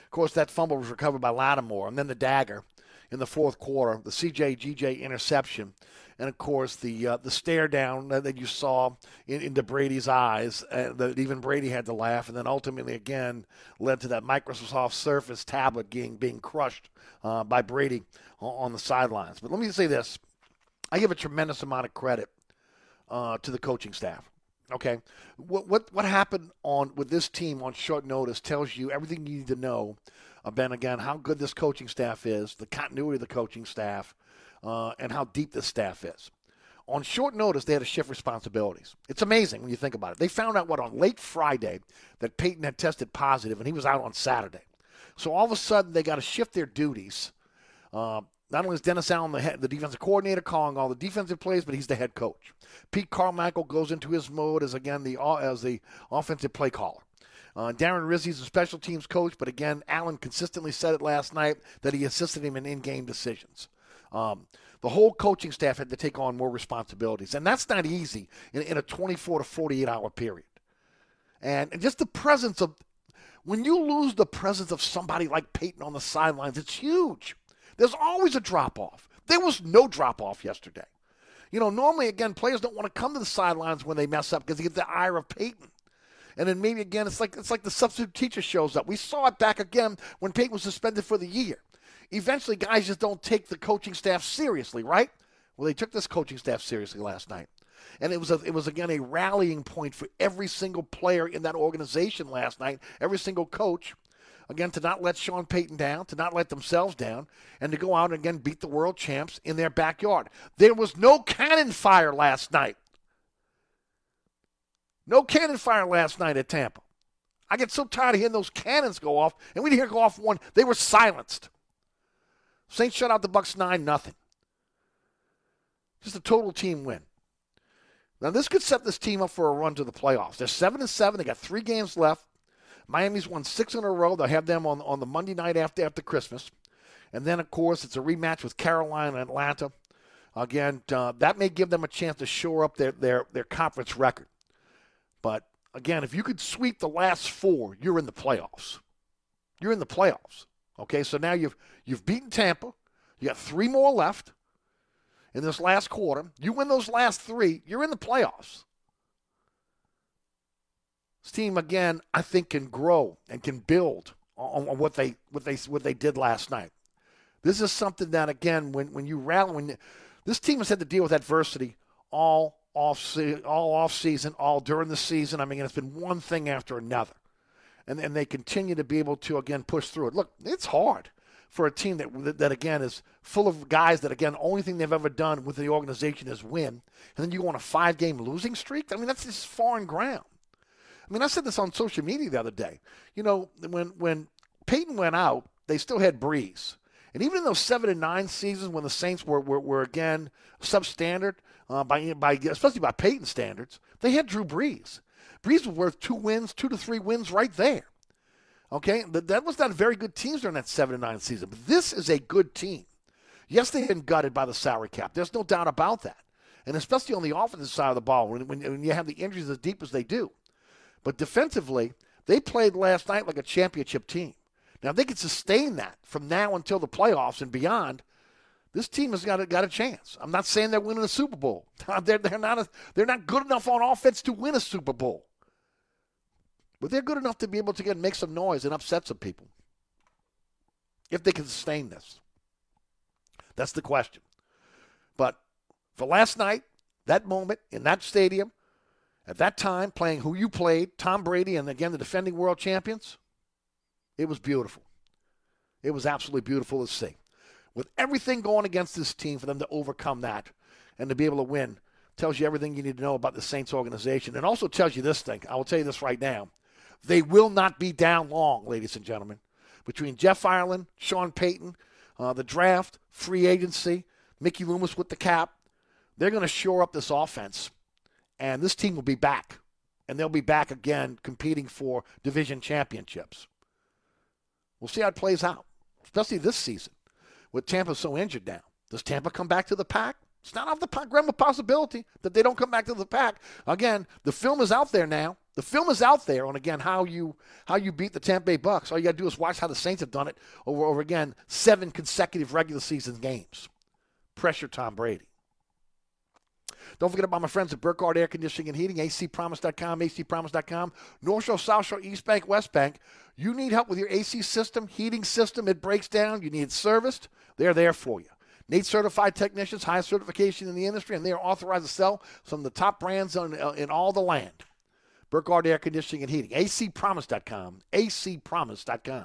Of course, that fumble was recovered by Lattimore, and then the dagger in the fourth quarter, the C J G J interception, and, of course, the uh, the stare down that you saw in, into Brady's eyes, uh, that even Brady had to laugh, and then ultimately, again, led to that Microsoft Surface tablet being, being crushed uh, by Brady on the sidelines. But let me say this. I give a tremendous amount of credit uh, to the coaching staff. Okay, what what what happened on with this team on short notice tells you everything you need to know about, again, how good this coaching staff is, the continuity of the coaching staff, uh, and how deep this staff is. On short notice, they had to shift responsibilities. It's amazing when you think about it. They found out, what, on late Friday that Payton had tested positive, and he was out on Saturday. So all of a sudden they got to shift their duties. Uh, Not only is Dennis Allen the, head, the defensive coordinator calling all the defensive plays, but he's the head coach. Pete Carmichael goes into his mode as, again, the as the offensive play caller. Uh, Darren Rizzi's the special teams coach, but, again, Allen consistently said it last night that he assisted him in in-game decisions. Um, the whole coaching staff had to take on more responsibilities, and that's not easy in, in a twenty-four to forty-eight hour period. And, and just the presence of – when you lose the presence of somebody like Peyton on the sidelines, it's huge. There's always a drop-off. There was no drop-off yesterday. You know, normally, again, players don't want to come to the sidelines when they mess up because they get the ire of Peyton. And then maybe, again, it's like it's like the substitute teacher shows up. We saw it back again when Peyton was suspended for the year. Eventually, guys just don't take the coaching staff seriously, right? Well, they took this coaching staff seriously last night. And it was, a, it was again, a rallying point for every single player in that organization last night, every single coach. Again, to not let Sean Payton down, to not let themselves down, and to go out and, again, beat the world champs in their backyard. There was no cannon fire last night. No cannon fire last night at Tampa. I get so tired of hearing those cannons go off, and we didn't hear go off one. They were silenced. Saints shut out the Bucks nine nothing. Just a total team win. Now, this could set this team up for a run to the playoffs. They're seven and seven. They got three games left. Miami's won six in a row. They'll have them on, on the Monday night after after Christmas. And then, of course, it's a rematch with Carolina and Atlanta. Again, uh, that may give them a chance to shore up their, their, their conference record. But, again, if you could sweep the last four, you're in the playoffs. You're in the playoffs. Okay, so now you've you've beaten Tampa. You got three more left in this last quarter. You win those last three, you're in the playoffs. This team, again, I think can grow and can build on, on what they what they what they did last night. This is something that, again, when when you rally, when this team has had to deal with adversity all off all off season, all during the season. I mean, it's been one thing after another, and and they continue to be able to, again, push through it. Look, it's hard for a team that, that, that again, is full of guys that, again, only thing they've ever done with the organization is win, and then you go on a five-game losing streak. I mean, that's just foreign ground. I mean, I said this on social media the other day. You know, when when Peyton went out, they still had Breeze. And even in those seven and nine seasons when the Saints were, were, were again, substandard, uh, by, by, especially by Peyton standards, they had Drew Breeze. Breeze was worth two wins, two to three wins right there. Okay? That, that was not very good teams during that seven and nine season. But this is a good team. Yes, they've been gutted by the salary cap. There's no doubt about that. And especially on the offensive side of the ball, when, when, when you have the injuries as deep as they do. But defensively, they played last night like a championship team. Now, if they can sustain that from now until the playoffs and beyond, this team has got a, got a chance. I'm not saying they're winning the Super Bowl. They're, they're, not a, they're not good enough on offense to win a Super Bowl. But they're good enough to be able to, again, make some noise and upset some people if they can sustain this. That's the question. But for last night, that moment in that stadium, at that time, playing who you played, Tom Brady, and, again, the defending world champions, it was beautiful. It was absolutely beautiful to see. with everything going against this team, for them to overcome that and to be able to win tells you everything you need to know about the Saints organization, and also tells you this thing. I will tell you this right now. They will not be down long, ladies and gentlemen. Between Jeff Ireland, Sean Payton, uh, the draft, free agency, Mickey Loomis with the cap, they're going to shore up this offense, and this team will be back, and they'll be back again competing for division championships. We'll see how it plays out, especially this season with Tampa so injured now. Does Tampa come back to the pack? It's not off the realm of possibility that they don't come back to the pack. Again, the film is out there now. The film is out there on, again, how you how you beat the Tampa Bay Bucks. All you got to do is watch how the Saints have done it over over again, seven consecutive regular season games. Pressure Tom Brady. Don't forget about my friends at Burkhardt Air Conditioning and Heating, a c promise dot com, a c promise dot com, North Shore, South Shore, East Bank, West Bank. You need help with your A C system, heating system, it breaks down, you need it serviced, they're there for you. Nate certified technicians, highest certification in the industry, and they are authorized to sell some of the top brands on, uh, in all the land. Burkhardt Air Conditioning and Heating, a c promise dot com, a c promise dot com.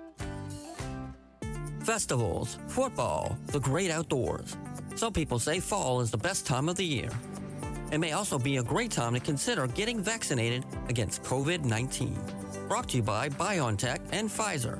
Festivals, football, the great outdoors. Some people say fall is the best time of the year. It may also be a great time to consider getting vaccinated against covid nineteen. Brought to you by BioNTech and Pfizer.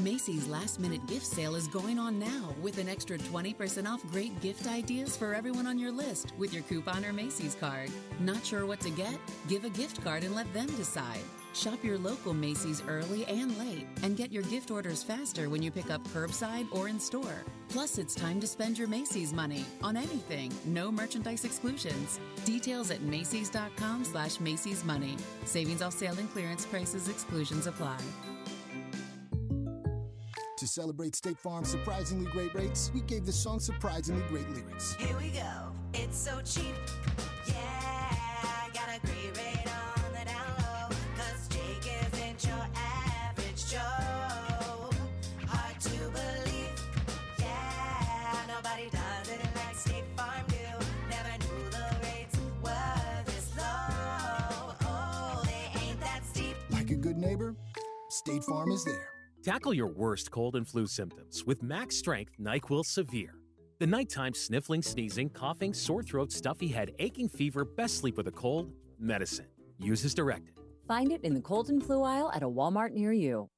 Macy's last-minute gift sale is going on now with an extra twenty percent off great gift ideas for everyone on your list with your coupon or Macy's card. Not sure what to get? Give a gift card and let them decide. Shop your local Macy's early and late and get your gift orders faster when you pick up curbside or in store. Plus, it's time to spend your Macy's money on anything. No merchandise exclusions. Details at Macy's.com slash Macy's Money. Savings off sale and clearance prices. Exclusions apply. To celebrate State Farm's surprisingly great rates, we gave the song surprisingly great lyrics. Here we go. It's so cheap. Yeah, got a great rate. Neighbor, State Farm is there. Tackle your worst cold and flu symptoms with Max Strength NyQuil Severe. The nighttime sniffling, sneezing, coughing, sore throat, stuffy head, aching fever, best sleep with a cold, medicine. Use as directed. Find it in the cold and flu aisle at a Walmart near you.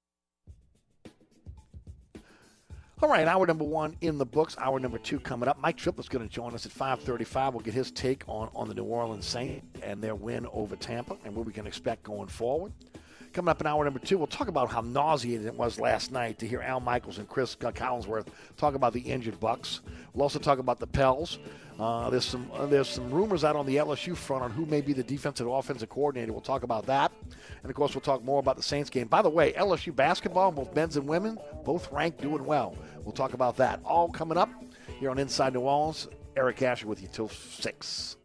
All right, hour number one in the books. Hour number two coming up. Mike Triplett's going to join us at five thirty-five. We'll get his take on, on the New Orleans Saints and their win over Tampa and what we can expect going forward. Coming up in hour number two, we'll talk about how nauseating it was last night to hear Al Michaels and Chris Collinsworth talk about the injured Bucks. We'll also talk about the Pels. Uh, there's some uh, there's some rumors out on the L S U front on who may be the defensive offensive coordinator. We'll talk about that. And, of course, we'll talk more about the Saints game. By the way, L S U basketball, both men's and women, both ranked doing well. We'll talk about that. All coming up here on Inside New Orleans. Eric Asher with you till six.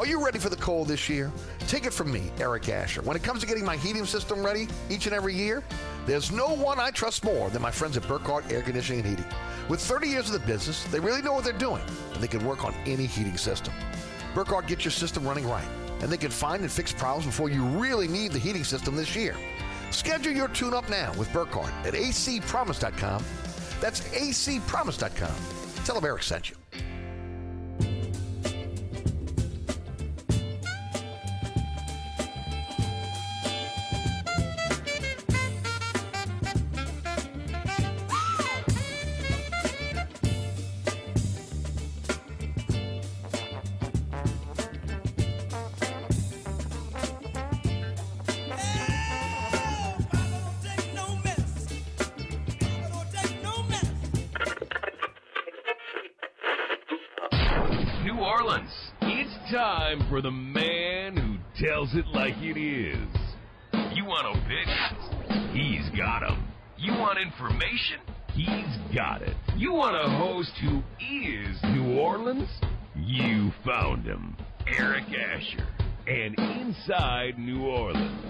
Are you ready for the cold this year? Take it from me, Eric Asher. When it comes to getting my heating system ready each and every year, there's no one I trust more than my friends at Burkhardt Air Conditioning and Heating. With thirty years of the business, they really know what they're doing, and they can work on any heating system. Burkhardt gets your system running right, and they can find and fix problems before you really need the heating system this year. Schedule your tune-up now with Burkhardt at a c promise dot com. That's a c promise dot com. Tell them Eric sent you. For the man who tells it like it is. You want opinions? He's got them. You want information? He's got it. You want a host who is New Orleans? You found him. Eric Asher and Inside New Orleans.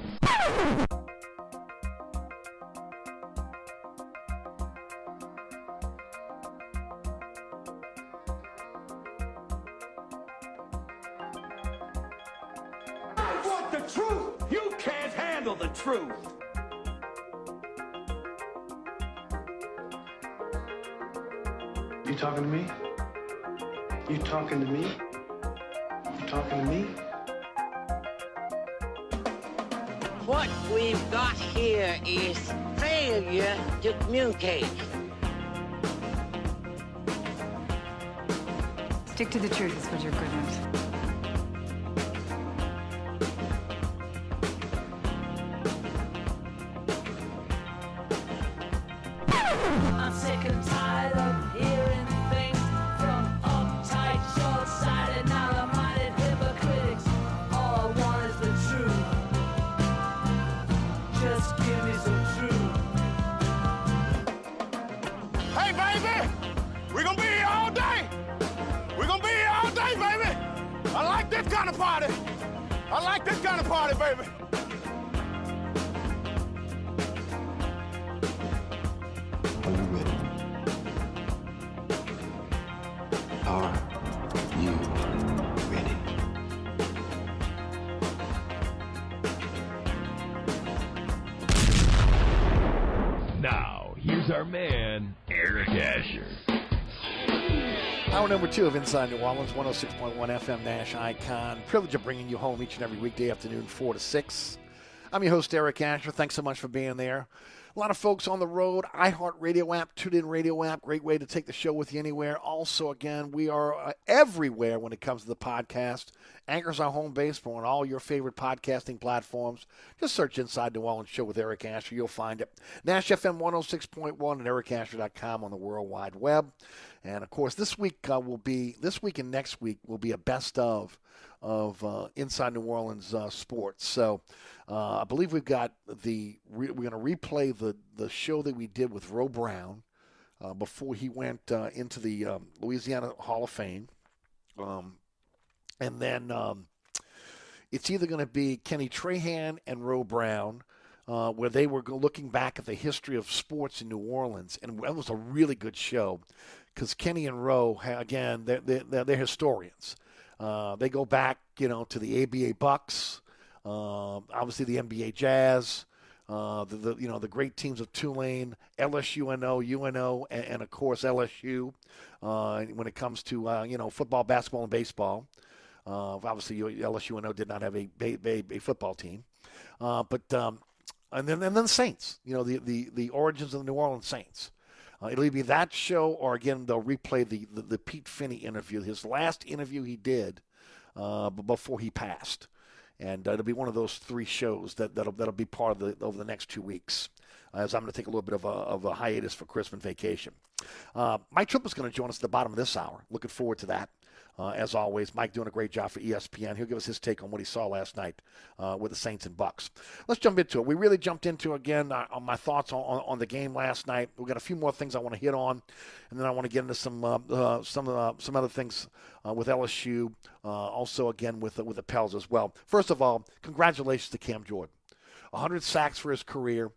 Stick to the truth is what you're good at. I'm sick and tired of hearing things from uptight, short-sighted, narrow-minded hypocritics. All I want is the truth. Just give me some truth. Hey, baby! We're gonna be here all day! We're gonna be here all day, baby! I like this kind of party! I like this kind of party, baby! Are you ready? Are you ready? Now, here's our man, Eric Asher. Hour number two of Inside New Orleans, one oh six point one F M Nash Icon. Privilege of bringing you home each and every weekday afternoon, four to six. I'm your host, Eric Asher. Thanks so much for being there. A lot of folks on the road, iHeartRadio app, TuneIn Radio app, great way to take the show with you anywhere. Also, again, we are everywhere when it comes to the podcast. Anchor's our home base, but on all your favorite podcasting platforms, just search Inside New Orleans Show with Eric Asher. You'll find it. Nash F M one oh six point one and eric asher dot com on the World Wide Web. And, of course, this week uh, will be, this week and next week will be a best of of uh, Inside New Orleans uh, sports. So uh, I believe we've got the re- we're going to replay the, the show that we did with Roe Brown uh, before he went uh, into the um, Louisiana Hall of Fame. Um, and then um, it's either going to be Kenny Trahan and Roe Brown, uh, where they were looking back at the history of sports in New Orleans. And that was a really good show because Kenny and Roe, again, they're, they're, they're historians. Uh, they go back, you know, to the A B A Bucks, uh, obviously the N B A Jazz, uh, the, the you know the great teams of Tulane, L S U N O, U N O, and, and of course L S U. Uh, when it comes to uh, you know football, basketball, and baseball, uh, obviously L S U N O did not have a a, a, a football team, uh, but um, and then and then Saints. You know the the the origins of the New Orleans Saints. Uh, it'll either be that show or, again, they'll replay the, the, the Pete Finney interview, his last interview he did uh, before he passed. And uh, it'll be one of those three shows that, that'll that'll be part of the over the next two weeks, uh, as I'm going to take a little bit of a, of a hiatus for Christmas vacation. Uh, Mike Tripp is going to join us at the bottom of this hour. Looking forward to that. Uh, as always, Mike doing a great job for E S P N. He'll give us his take on what he saw last night uh, with the Saints and Bucks. Let's jump into it. We really jumped into, again, uh, on my thoughts on, on, on the game last night. We've got a few more things I want to hit on, and then I want to get into some uh, uh, some uh, some other things uh, with L S U, uh, also, again, with, uh, with the Pels as well. First of all, congratulations to Cam Jordan. one hundred sacks for his career,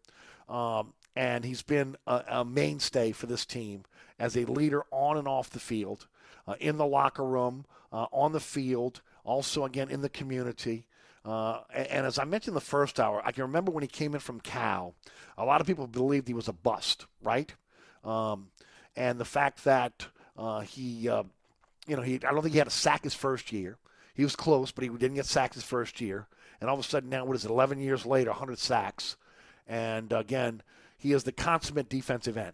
um, and he's been a, a mainstay for this team as a leader on and off the field. Uh, in the locker room, uh, on the field, also, again, in the community. Uh, and, and as I mentioned the first hour, I can remember when he came in from Cal, a lot of people believed he was a bust, right? Um, and the fact that uh, he, uh, you know, he I don't think he had a sack his first year. He was close, but he didn't get sacks his first year. And all of a sudden now, what is it, eleven years later, one hundred sacks. And, again, he is the consummate defensive end.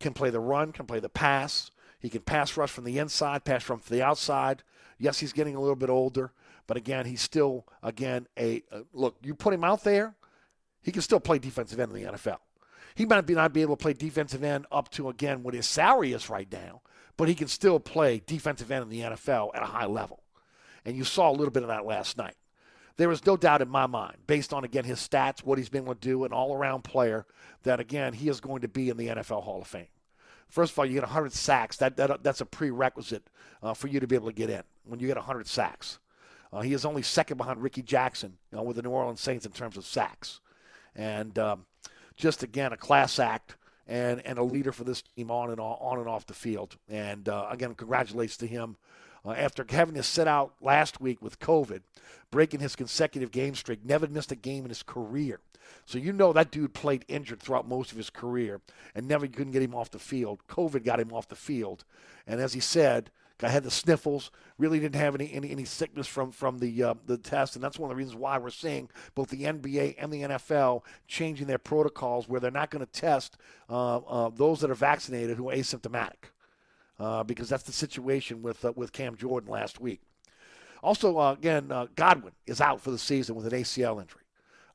Can play the run, can play the pass. He can pass rush from the inside, pass rush from the outside. Yes, he's getting a little bit older, but, again, he's still, again, a uh, – look, you put him out there, he can still play defensive end in the N F L. He might be not be able to play defensive end up to, again, what his salary is right now, but he can still play defensive end in the N F L at a high level. And you saw a little bit of that last night. There is no doubt in my mind, based on, again, his stats, what he's been able to do, an all-around player, that, again, he is going to be in the N F L Hall of Fame. First of all, you get one hundred sacks. That, that That's a prerequisite uh, for you to be able to get in when you get one hundred sacks. Uh, he is only second behind Ricky Jackson, you know, with the New Orleans Saints in terms of sacks. And um, just, again, a class act and, and a leader for this team on and, on, on and off the field. And, uh, again, congratulations to him. Uh, after having to sit out last week with COVID, breaking his consecutive game streak, never missed a game in his career. So you know that dude played injured throughout most of his career and never couldn't get him off the field. COVID got him off the field. And as he said, I had the sniffles, really didn't have any any, any sickness from, from the uh, the test. And that's one of the reasons why we're seeing both the N B A and the N F L changing their protocols where they're not going to test uh, uh, those that are vaccinated who are asymptomatic. Uh, because that's the situation with uh, with Cam Jordan last week. Also, uh, again, uh, Godwin is out for the season with an A C L injury.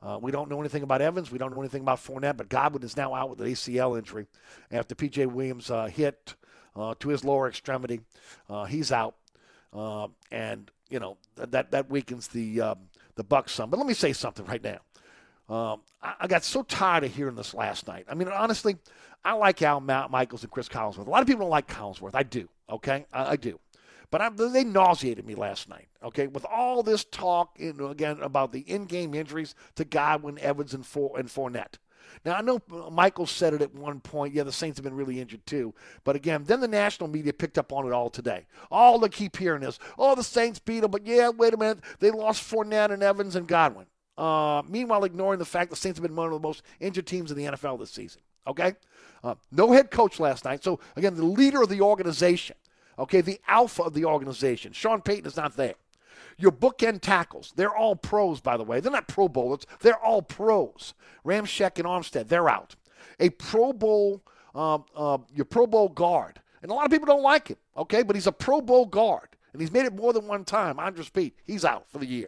Uh, we don't know anything about Evans. We don't know anything about Fournette, but Godwin is now out with an A C L injury after P J Williams uh, hit uh, to his lower extremity. Uh, he's out, uh, and you know that that weakens the um, the Bucks some. But let me say something right now. Um, I, I got so tired of hearing this last night. I mean, honestly, I like Al Michaels and Chris Collinsworth. A lot of people don't like Collinsworth. I do, okay? I, I do. But I, they nauseated me last night, okay, with all this talk, you know, again, about the in-game injuries to Godwin, Evans, and, For- and Fournette. Now, I know Michael said it at one point. Yeah, the Saints have been really injured too. But, again, then the national media picked up on it all today. All they keep hearing is, oh, the Saints beat them, but, yeah, wait a minute, they lost Fournette and Evans and Godwin. Uh, meanwhile, ignoring the fact the Saints have been one of the most injured teams in the N F L this season, okay? Uh, no head coach last night. So, again, the leader of the organization, okay, the alpha of the organization. Sean Payton is not there. Your bookend tackles, they're all pros, by the way. They're not Pro Bowlers. They're all pros. Ramczyk and Armstead, they're out. A Pro Bowl, um, uh, your Pro Bowl guard, and a lot of people don't like him, okay, but he's a Pro Bowl guard, and he's made it more than one time. Andres Pete, he's out for the year.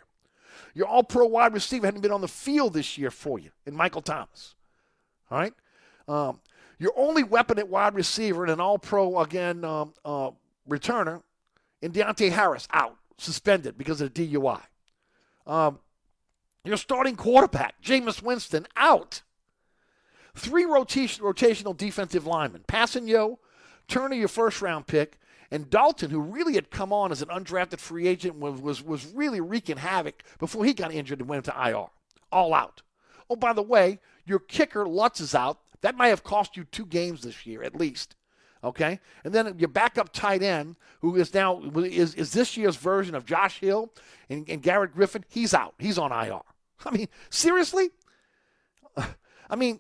Your all-pro wide receiver hadn't been on the field this year for you in Michael Thomas, all right? Um, your only weapon at wide receiver and an all-pro, again, um, uh, returner, and Deontay Harris out, suspended because of the D U I. Um, your starting quarterback, Jameis Winston, out. Three rotation, rotational defensive linemen, Passanio, Turner, your first-round pick, and Dalton, who really had come on as an undrafted free agent, was, was, was really wreaking havoc before he got injured and went to I R. All out. Oh, by the way, your kicker, Lutz, is out. That might have cost you two games this year at least. Okay? And then your backup tight end, who is now is, is this year's version of Josh Hill and, and Garrett Griffin, he's out. He's on I R. I mean, seriously? I mean,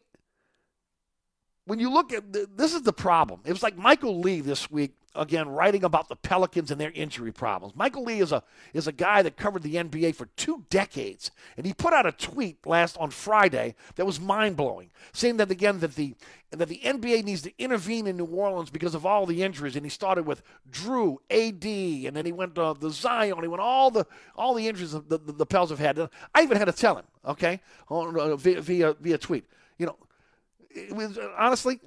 when you look at the, this is the problem. It was like Michael Lee this week, again, writing about the Pelicans and their injury problems. Michael Lee is a is a guy that covered the N B A for two decades, and he put out a tweet last on Friday that was mind-blowing, saying that again that the that the N B A needs to intervene in New Orleans because of all the injuries. And he started with Drew, A D, and then he went to the Zion. He went all the all the injuries that the, the, the Pels have had. I even had to tell him, okay, on, uh, via, via via tweet. You know, it was, honestly,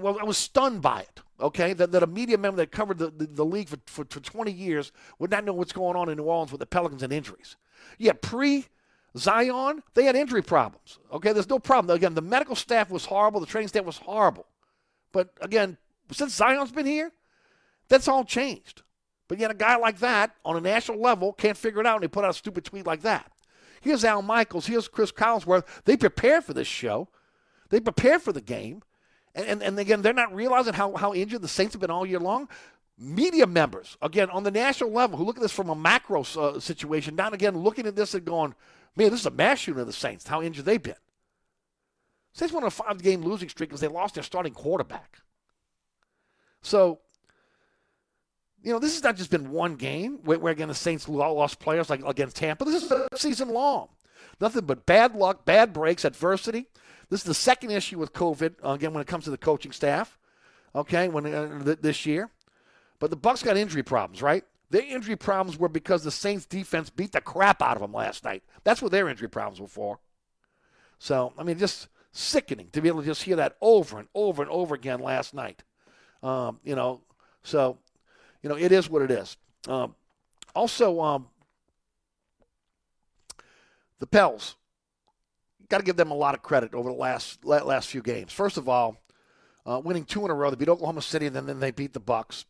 well, I was stunned by it, okay, that, that a media member that covered the, the, the league for, for, for twenty years would not know what's going on in New Orleans with the Pelicans and injuries. Yeah, pre-Zion, they had injury problems, okay? There's no problem. Again, the medical staff was horrible. The training staff was horrible. But, again, since Zion's been here, that's all changed. But yet a guy like that on a national level can't figure it out, and they put out a stupid tweet like that. Here's Al Michaels. Here's Chris Collinsworth. They prepared for this show. They prepared for the game. And, and, and again, they're not realizing how, how injured the Saints have been all year long. Media members, again, on the national level, who look at this from a macro uh, situation, not again looking at this and going, man, this is a mass shooting of the Saints, how injured they've been. Saints went on a five-game losing streak because they lost their starting quarterback. So, you know, this has not just been one game where, where again, the Saints lost players like against Tampa. This has been season long. Nothing but bad luck, bad breaks, adversity. This is the second issue with COVID, uh, again, when it comes to the coaching staff, okay, when uh, th- this year. But the Bucks got injury problems, right? Their injury problems were because the Saints defense beat the crap out of them last night. That's what their injury problems were for. So, I mean, just sickening to be able to just hear that over and over and over again last night. Um, you know, so, you know, it is what it is. Um, also, um, the Pels. Got to give them a lot of credit over the last last few games. First of all, uh, winning two in a row. They beat Oklahoma City, and then, then they beat the Bucks.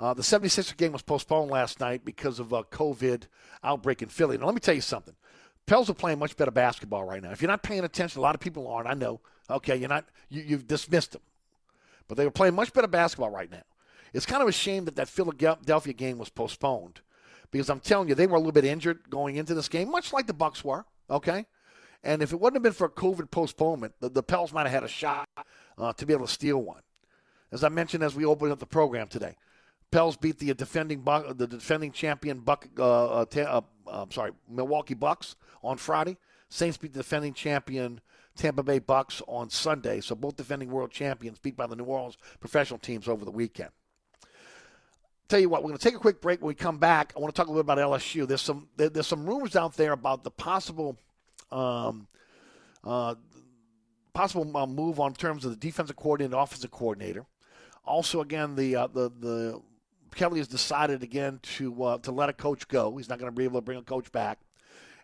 Uh, the seventy-sixer game was postponed last night because of a COVID outbreak in Philly. Now, let me tell you something. Pels are playing much better basketball right now. If you're not paying attention, a lot of people aren't, I know. Okay, you're not, you, you've dismissed them. But they were playing much better basketball right now. It's kind of a shame that that Philadelphia game was postponed because I'm telling you, they were a little bit injured going into this game, much like the Bucks were, okay? And if it wouldn't have been for a COVID postponement, the, the Pels might have had a shot uh, to be able to steal one. As I mentioned as we opened up the program today, Pels beat the defending Buc- the defending champion Buc- uh, uh, ta- uh, uh, sorry, Milwaukee Bucks on Friday. Saints beat the defending champion Tampa Bay Bucks on Sunday. So both defending world champions beat by the New Orleans professional teams over the weekend. Tell you what, we're going to take a quick break. When we come back, I want to talk a little bit about L S U. There's some there, there's some rumors out there about the possible – Um, uh, possible uh, move on terms of the defensive coordinator and offensive coordinator. Also, again, the uh, the the Kelly has decided again to uh, to let a coach go. He's not going to be able to bring a coach back.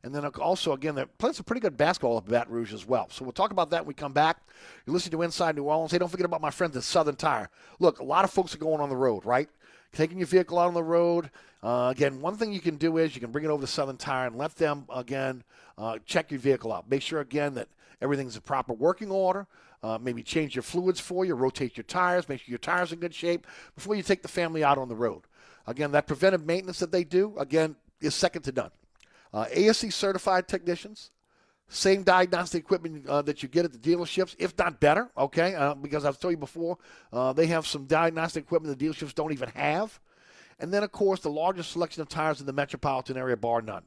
And then also, again, they're playing some pretty good basketball at Baton Rouge as well. So we'll talk about that when we come back. You're listening to Inside New Orleans. Hey, don't forget about my friends at Southern Tire. Look, a lot of folks are going on the road, right? Taking your vehicle out on the road. Uh, again, one thing you can do is you can bring it over to Southern Tire and let them, again, uh, check your vehicle out. Make sure, again, that everything's in proper working order. Uh, maybe change your fluids for you, rotate your tires, make sure your tires are in good shape before you take the family out on the road. Again, that preventive maintenance that they do, again, is second to none. Uh, A S C certified technicians, same diagnostic equipment uh, that you get at the dealerships, if not better, okay? Uh, because I've told you before, uh, they have some diagnostic equipment the dealerships don't even have. And then, of course, the largest selection of tires in the metropolitan area, bar none.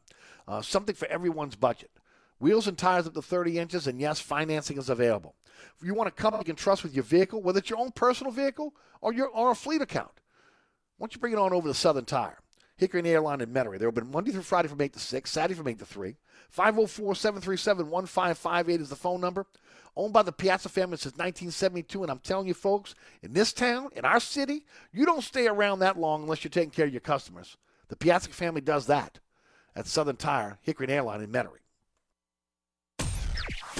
Uh, something for everyone's budget. Wheels and tires up to thirty inches, and, yes, financing is available. If you want a company you can trust with your vehicle, whether it's your own personal vehicle or, your, or a fleet account, why don't you bring it on over to Southern Tire? Hickory and Airline in Metairie. They're open Monday through Friday from eight to six, Saturday from eight to three. five oh four, seven three seven, one five five eight is the phone number. Owned by the Piazza family since nineteen seventy-two, and I'm telling you, folks, in this town, in our city, you don't stay around that long unless you're taking care of your customers. The Piazza family does that at Southern Tire, Hickory and Airline in Metairie.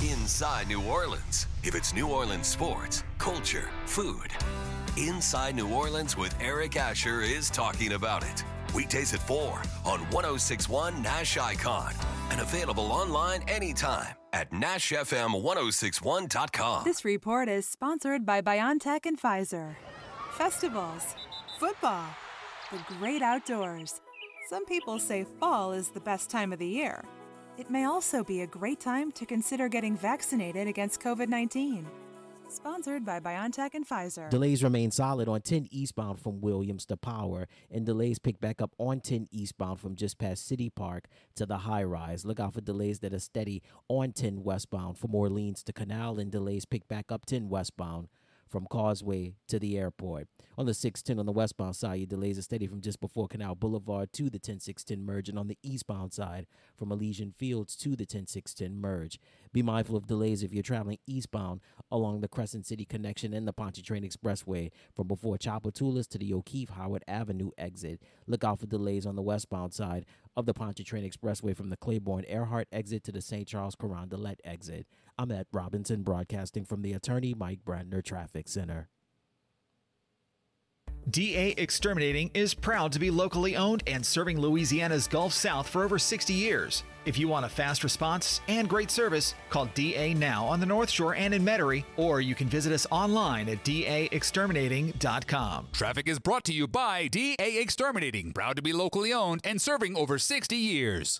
Inside New Orleans. If it's New Orleans sports, culture, food, Inside New Orleans with Eric Asher is talking about it. Weekdays at four on one oh six point one Nash Icon and available online anytime at nash f m ten sixty one dot com. This report is sponsored by BioNTech and Pfizer. Festivals, football, the great outdoors. Some people say fall is the best time of the year. It may also be a great time to consider getting vaccinated against covid nineteen. Sponsored by BioNTech and Pfizer. Delays remain solid on ten eastbound from Williams to Power, and delays pick back up on ten eastbound from just past City Park to the high rise. Look out for delays that are steady on ten westbound from Orleans to Canal, and delays pick back up ten westbound from Causeway to the airport. On the six ten on the westbound side, your delays are steady from just before Canal Boulevard to the ten six ten merge, and on the eastbound side from Elysian Fields to the ten six ten merge. Be mindful of delays if you're traveling eastbound along the Crescent City Connection and the Pontchartrain Expressway from before Chapultepec to the O'Keefe Howard Avenue exit. Look out for delays on the westbound side of the Pontchartrain Expressway from the Claiborne Earhart exit to the Saint Charles Carondelet exit. I'm Ed Robinson, broadcasting from the Attorney Mike Brandner Traffic Center. D A Exterminating is proud to be locally owned and serving Louisiana's Gulf South for over sixty years. If you want a fast response and great service, call D A now on the North Shore and in Metairie, or you can visit us online at d a exterminating dot com. Traffic is brought to you by D A Exterminating, proud to be locally owned and serving over sixty years.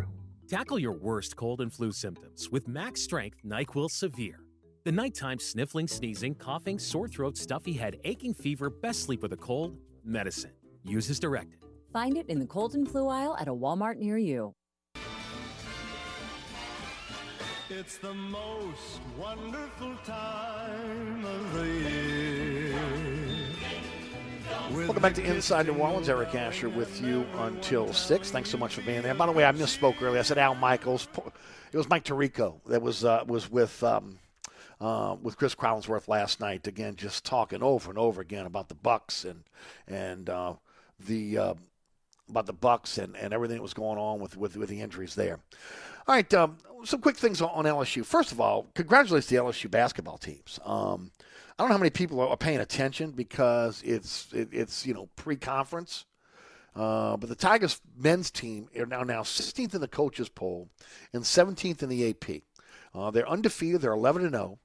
Tackle your worst cold and flu symptoms with Max Strength NyQuil Severe. The nighttime sniffling, sneezing, coughing, sore throat, stuffy head, aching fever, best sleep with a cold, medicine. Use as directed. Find it in the cold and flu aisle at a Walmart near you. It's the most wonderful time of the year. Welcome back to Inside New Orleans. Eric Asher with you until six. Thanks so much for being there. By the way, I misspoke earlier. I said Al Michaels. It was Mike Tirico that was uh, was with um, uh, with Chris Collinsworth last night. Again, just talking over and over again about the Bucks and and uh, the uh, about the Bucks and, and everything that was going on with, with, with the injuries there. All right, um, some quick things on, on L S U. First of all, congratulations to the L S U basketball teams. Um, I don't know how many people are paying attention because it's it, it's you know pre-conference. Uh, but the Tigers men's team are now, now sixteenth in the coaches poll and seventeenth in the A P. Uh, they're undefeated. They're eleven and oh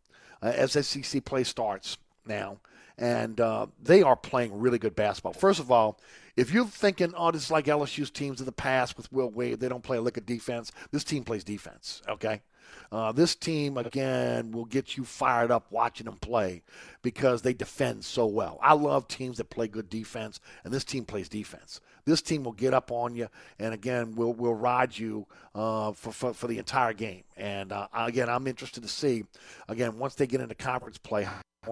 uh, as S E C play starts now. And uh, they are playing really good basketball. First of all, if you're thinking, oh, this is like L S U's teams in the past with Will Wade, they don't play a lick of defense, this team plays defense, okay? Uh, this team, again, will get you fired up watching them play because they defend so well. I love teams that play good defense, and this team plays defense. This team will get up on you, and, again, will will ride you uh, for, for, for the entire game. And, uh, again, I'm interested to see, again, once they get into conference play,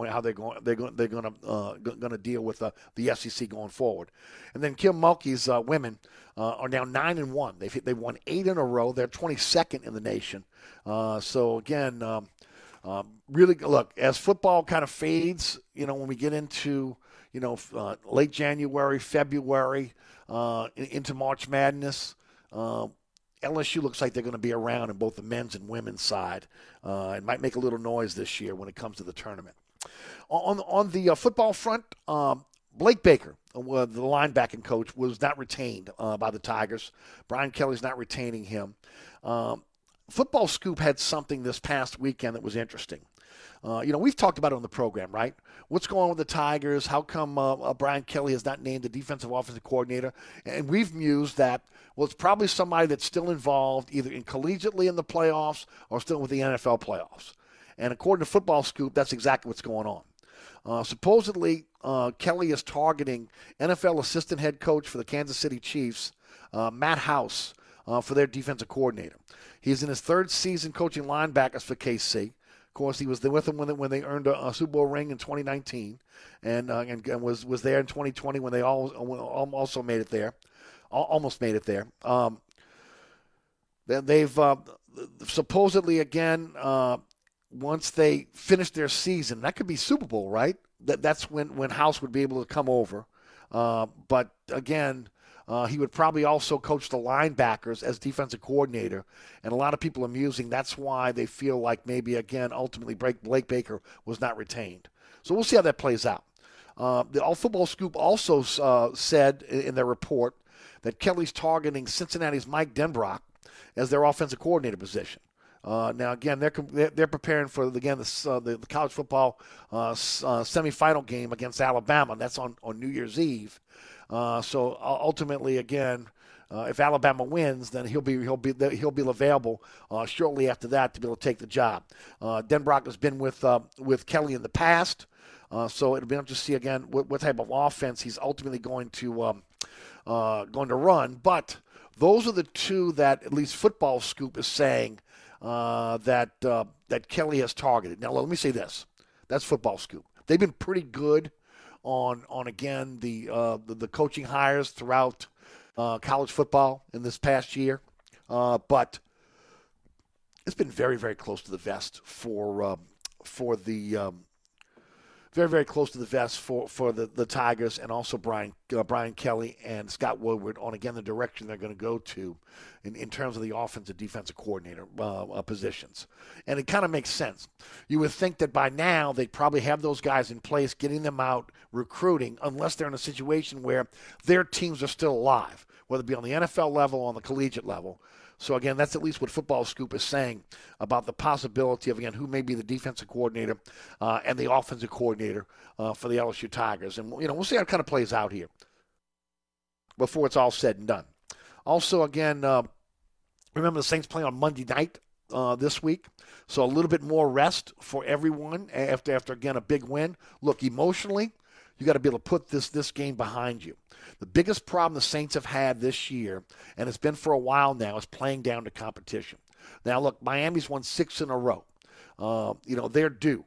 how they're going, they're going, they're going to uh, going to deal with uh, the S E C going forward, and then Kim Mulkey's uh, women uh, are now nine and one. They've hit, they've won eight in a row. They're twenty-second in the nation. Uh, so again, um, um, really look as football kind of fades. You know, when we get into you know uh, late January, February, uh, into March Madness. Uh, L S U looks like they're going to be around in both the men's and women's side. Uh, it might make a little noise this year when it comes to the tournament. On, on the uh, football front, um, Blake Baker, uh, the linebacking coach, was not retained uh, by the Tigers. Brian Kelly's not retaining him. Um, Football Scoop had something this past weekend that was interesting. Uh, you know, we've talked about it on the program, right? What's going on with the Tigers? How come uh, uh, Brian Kelly has not named the defensive offensive coordinator? And we've mused that, well, it's probably somebody that's still involved either in collegiately in the playoffs or still with the N F L playoffs. And according to Football Scoop, that's exactly what's going on. Uh, supposedly, uh, Kelly is targeting N F L assistant head coach for the Kansas City Chiefs, uh, Matt House, uh, for their defensive coordinator. He's in his third season coaching linebackers for K C. Of course, he was there with them when they, when they earned a, a Super Bowl ring in twenty nineteen, and uh, and, and was, was there in twenty twenty when they all, also made it there, almost made it there. Um, they've uh, supposedly again. Uh, Once they finish their season, that could be Super Bowl, right? That that's when, when House would be able to come over. Uh, but again, uh, he would probably also coach the linebackers as defensive coordinator. And a lot of people are musing that's why they feel like maybe again ultimately Blake Baker was not retained. So we'll see how that plays out. Uh, the All Football Scoop also uh, said in their report that Kelly's targeting Cincinnati's Mike Denbrock as their offensive coordinator position. Uh, now again, they're they're preparing for again the uh, the, the college football uh, uh, semifinal game against Alabama. That's on, on New Year's Eve. Uh, so ultimately, again, uh, if Alabama wins, then he'll be he'll be he'll be available uh, shortly after that to be able to take the job. Uh, Denbrock has been with uh, with Kelly in the past, uh, so it'll be interesting to see again what, what type of offense he's ultimately going to um, uh, going to run. But those are the two that at least Football Scoop is saying. Uh, that uh, that Kelly has targeted. Now, let me say this. That's Football Scoop. They've been pretty good on, on again, the, uh, the the coaching hires throughout uh, college football in this past year. Uh, but it's been very, very close to the vest for um, for the um, very, very close to the vest for, for the, the Tigers and also Brian uh, Brian Kelly and Scott Woodward on, again, the direction they're going to go to in, in terms of the offensive defensive coordinator uh, uh, positions. And it kind of makes sense. You would think that by now they'd probably have those guys in place, getting them out, recruiting, unless they're in a situation where their teams are still alive, whether it be on the N F L level or on the collegiate level. So, again, that's at least what Football Scoop is saying about the possibility of, again, who may be the defensive coordinator uh, and the offensive coordinator uh, for the L S U Tigers. And, you know, we'll see how it kind of plays out here before it's all said and done. Also, again, uh, remember the Saints playing on Monday night uh, this week. So a little bit more rest for everyone after, after again, a big win. Look, emotionally, you got to be able to put this, this game behind you. The biggest problem the Saints have had this year, and it's been for a while now, is playing down to competition. Now, look, Miami's won six in a row. Uh, you know, they're due.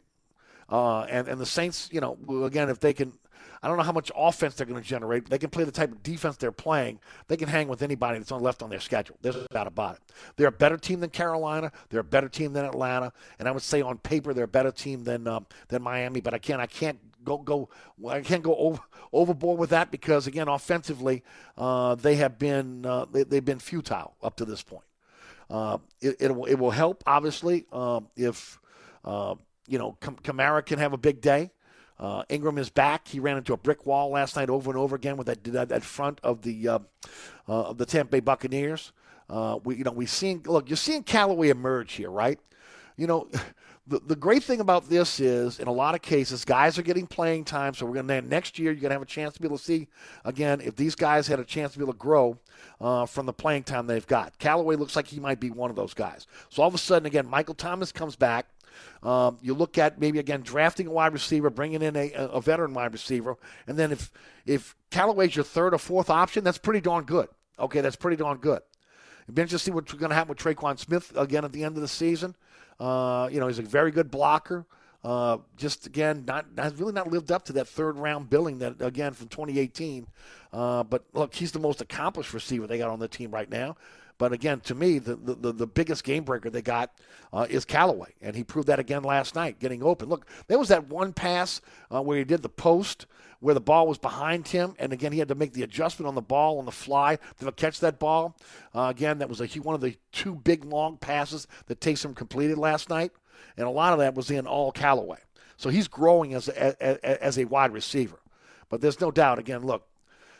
Uh, and, and the Saints, you know, again, if they can – I don't know how much offense they're going to generate. But they can play the type of defense they're playing. They can hang with anybody that's on left on their schedule. There's no doubt about it. They're a better team than Carolina. They're a better team than Atlanta. And I would say on paper they're a better team than um, than Miami. But I can't, I can't – go go. I can't go over, overboard with that because again, offensively, uh, they have been uh, they, they've been futile up to this point. Uh, it, it will it will help obviously um, if uh, you know Kam- Kamara can have a big day. Uh, Ingram is back. He ran into a brick wall last night over and over again with that that, that front of the uh, uh, of the Tampa Bay Buccaneers. Uh, we you know we seeing look you're seeing Callaway emerge here, right? You know, the the great thing about this is in a lot of cases guys are getting playing time, so we're going to next year you're going to have a chance to be able to see again if these guys had a chance to be able to grow uh, from the playing time they've got. Callaway looks like he might be one of those guys. So all of a sudden again, Michael Thomas comes back. Um, you look at maybe, again, drafting a wide receiver, bringing in a, a veteran wide receiver, and then if if Callaway's your third or fourth option, that's pretty darn good. Okay, that's pretty darn good. It'd be interesting what's going to happen with Traquan Smith again at the end of the season. Uh, you know, he's a very good blocker. Uh, just, again, not, not really not lived up to that third-round billing, that again, from twenty eighteen. Uh, but, look, he's the most accomplished receiver they got on the team right now. But, again, to me, the the, the biggest game-breaker they got uh, is Callaway, and he proved that again last night, getting open. Look, there was that one pass uh, where he did the post where the ball was behind him, and, again, he had to make the adjustment on the ball on the fly to catch that ball. Uh, again, that was a, one of the two big, long passes that Taysom completed last night, and a lot of that was in all Callaway. So he's growing as a, a, as a wide receiver. But there's no doubt, again, look,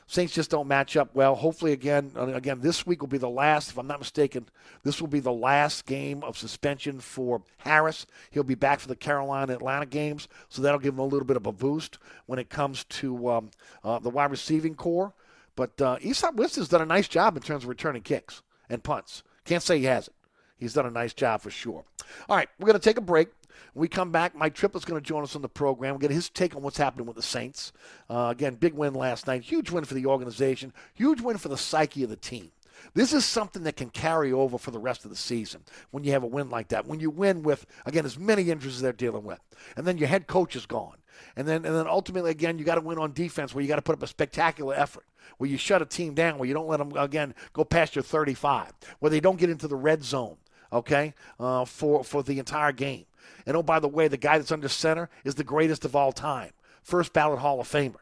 Saints just don't match up well. Hopefully, again, again, this week will be the last, if I'm not mistaken, this will be the last game of suspension for Harris. He'll be back for the Carolina-Atlanta games, so that'll give him a little bit of a boost when it comes to um, uh, the wide receiving core. But uh, Esau Winston's done a nice job in terms of returning kicks and punts. Can't say he hasn't. He's done a nice job for sure. All right, we're going to take a break. When we come back, Mike Triplett's going to join us on the program. We'll get his take on what's happening with the Saints. Uh, again, big win last night. Huge win for the organization. Huge win for the psyche of the team. This is something that can carry over for the rest of the season when you have a win like that. When you win with, again, as many injuries as they're dealing with. And then your head coach is gone. And then and then ultimately, again, you got to win on defense where you got to put up a spectacular effort, where you shut a team down, where you don't let them, again, go past your thirty-five, where they don't get into the red zone, okay, uh, for, for the entire game. And, oh, by the way, the guy that's under center is the greatest of all time, first ballot Hall of Famer.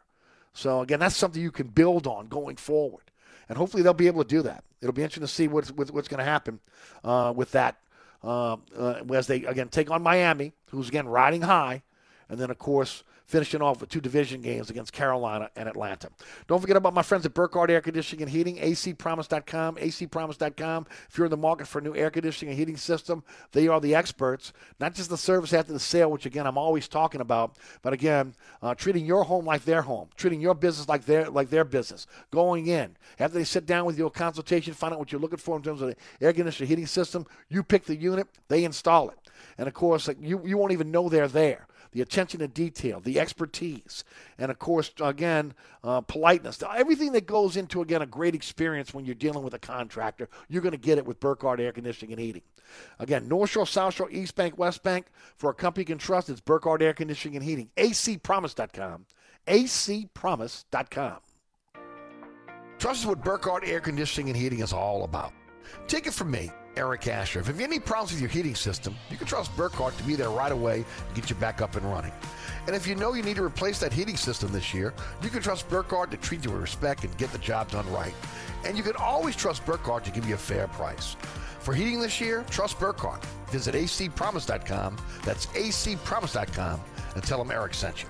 So, again, that's something you can build on going forward. And hopefully they'll be able to do that. It'll be interesting to see what's, what's going to happen uh, with that uh, uh, as they, again, take on Miami, who's, again, riding high, and then, of course, finishing off with two division games against Carolina and Atlanta. Don't forget about my friends at Burkhardt Air Conditioning and Heating, a c promise dot com, a c promise dot com. If you're in the market for a new air conditioning and heating system, they are the experts, not just the service after the sale, which, again, I'm always talking about, but, again, uh, treating your home like their home, treating your business like their like their business, going in. After they sit down with you, a consultation, find out what you're looking for in terms of the air conditioning and heating system, you pick the unit, they install it. And, of course, like, you, you won't even know they're there. The attention to detail, the expertise, and, of course, again, uh, politeness. Everything that goes into, again, a great experience when you're dealing with a contractor, you're going to get it with Burkhardt Air Conditioning and Heating. Again, North Shore, South Shore, East Bank, West Bank. For a company you can trust, it's Burkhardt Air Conditioning and Heating. a c promise dot com. a c promise dot com. Trust is what Burkhardt Air Conditioning and Heating is all about. Take it from me, Eric Asher. If you have any problems with your heating system, you can trust Burkhardt to be there right away and get you back up and running. And if you know you need to replace that heating system this year, you can trust Burkhardt to treat you with respect and get the job done right. And you can always trust Burkhardt to give you a fair price. For heating this year, trust Burkhardt. Visit a c promise dot com. That's a c promise dot com and tell them Eric sent you.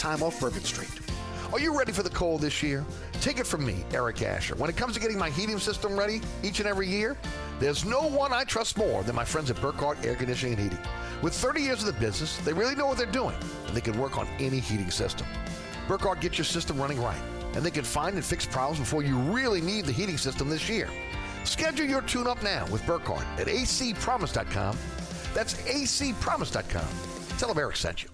time off Bourbon Street. Are you ready for the cold this year? Take it from me, Eric Asher. When it comes to getting my heating system ready each and every year, there's no one I trust more than my friends at Burkhardt Air Conditioning and Heating. With thirty years of the business, they really know what they're doing, and they can work on any heating system. Burkhardt gets your system running right, and they can find and fix problems before you really need the heating system this year. Schedule your tune-up now with Burkhardt at a c promise dot com. That's a c promise dot com. Tell them Eric sent you.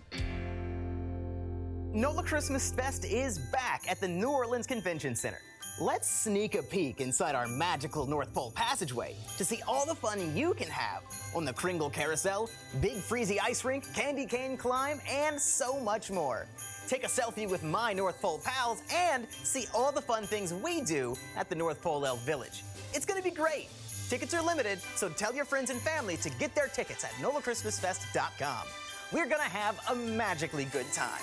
NOLA Christmas Fest is back at the New Orleans Convention Center. Let's sneak a peek inside our magical North Pole passageway to see all the fun you can have on the Kringle Carousel, Big Freezy Ice Rink, Candy Cane Climb, and so much more. Take a selfie with my North Pole pals and see all the fun things we do at the North Pole Elf Village. It's going to be great. Tickets are limited, so tell your friends and family to get their tickets at nola christmas fest dot com. We're going to have a magically good time.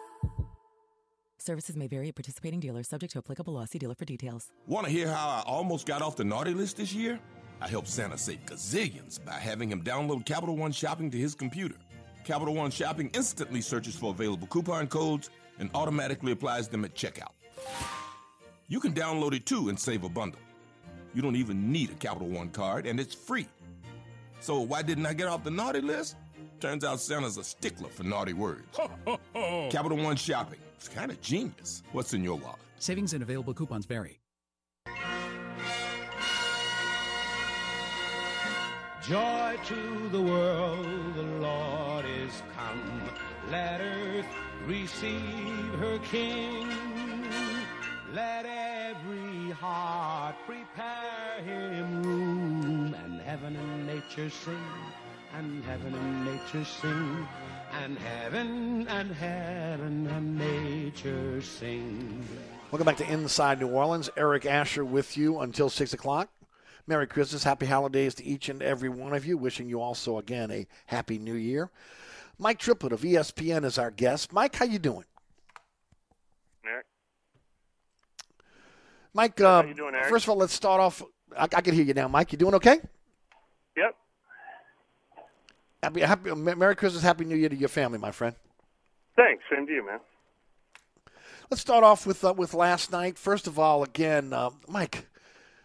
Services may vary at participating dealers, subject to applicable law. See dealer for details. Want to hear how I almost got off the naughty list this year? I helped Santa save gazillions by having him download Capital One Shopping to his computer. Capital One Shopping instantly searches for available coupon codes and automatically applies them at checkout. You can download it too and save a bundle. You don't even need a Capital One card, and it's free. So why didn't I get off the naughty list? Turns out Santa's a stickler for naughty words. Capital One Shopping. It's kind of genius. What's in your wallet? Savings and available coupons vary. Joy to the world, the Lord is come. Let earth receive her King. Let every heart prepare him room. And heaven and nature sing. And heaven and nature sing. And heaven and heaven and nature sing. Welcome back to Inside New Orleans. Eric Asher with you until six o'clock. Merry Christmas. Happy holidays to each and every one of you. Wishing you also, again, a happy new year. Mike Triplett of E S P N is our guest. Mike, how you doing? Eric. Mike, um, how you doing, Eric? First of all, let's start off. I, I can hear you now, Mike. You doing okay? Yep. Happy, happy, Merry Christmas, Happy New Year to your family, my friend. Thanks, same to you, man. Let's start off with uh, with last night. First of all, again, uh, Mike,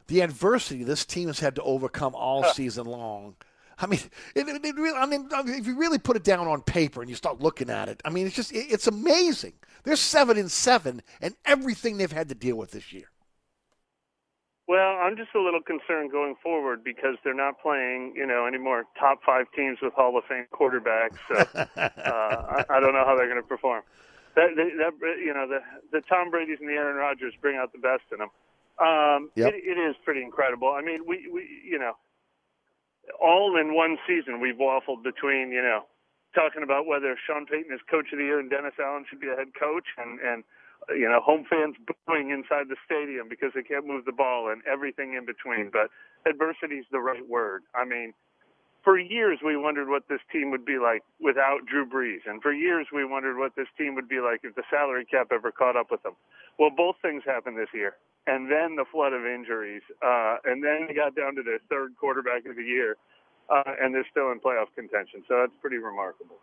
the adversity this team has had to overcome all huh. season long. I mean, it, it, it really, I mean, if you really put it down on paper and you start looking at it, I mean, it's just it, it's amazing. They're seven and seven, and everything they've had to deal with this year. Well, I'm just a little concerned going forward because they're not playing, you know, any more top five teams with Hall of Fame quarterbacks. So uh, I, I don't know how they're going to perform. That, that, you know, the, the Tom Brady's and the Aaron Rodgers bring out the best in them. Um, yep. it, it is pretty incredible. I mean, we, we, you know, all in one season we've waffled between, you know, talking about whether Sean Payton is coach of the year and Dennis Allen should be a head coach and, and – you know, home fans booing inside the stadium because they can't move the ball and everything in between. But adversity is the right word. I mean, for years we wondered what this team would be like without Drew Brees, and for years we wondered what this team would be like if the salary cap ever caught up with them. Well, both things happened this year, and then the flood of injuries, uh, and then they got down to their third quarterback of the year, uh, and they're still in playoff contention, so that's pretty remarkable.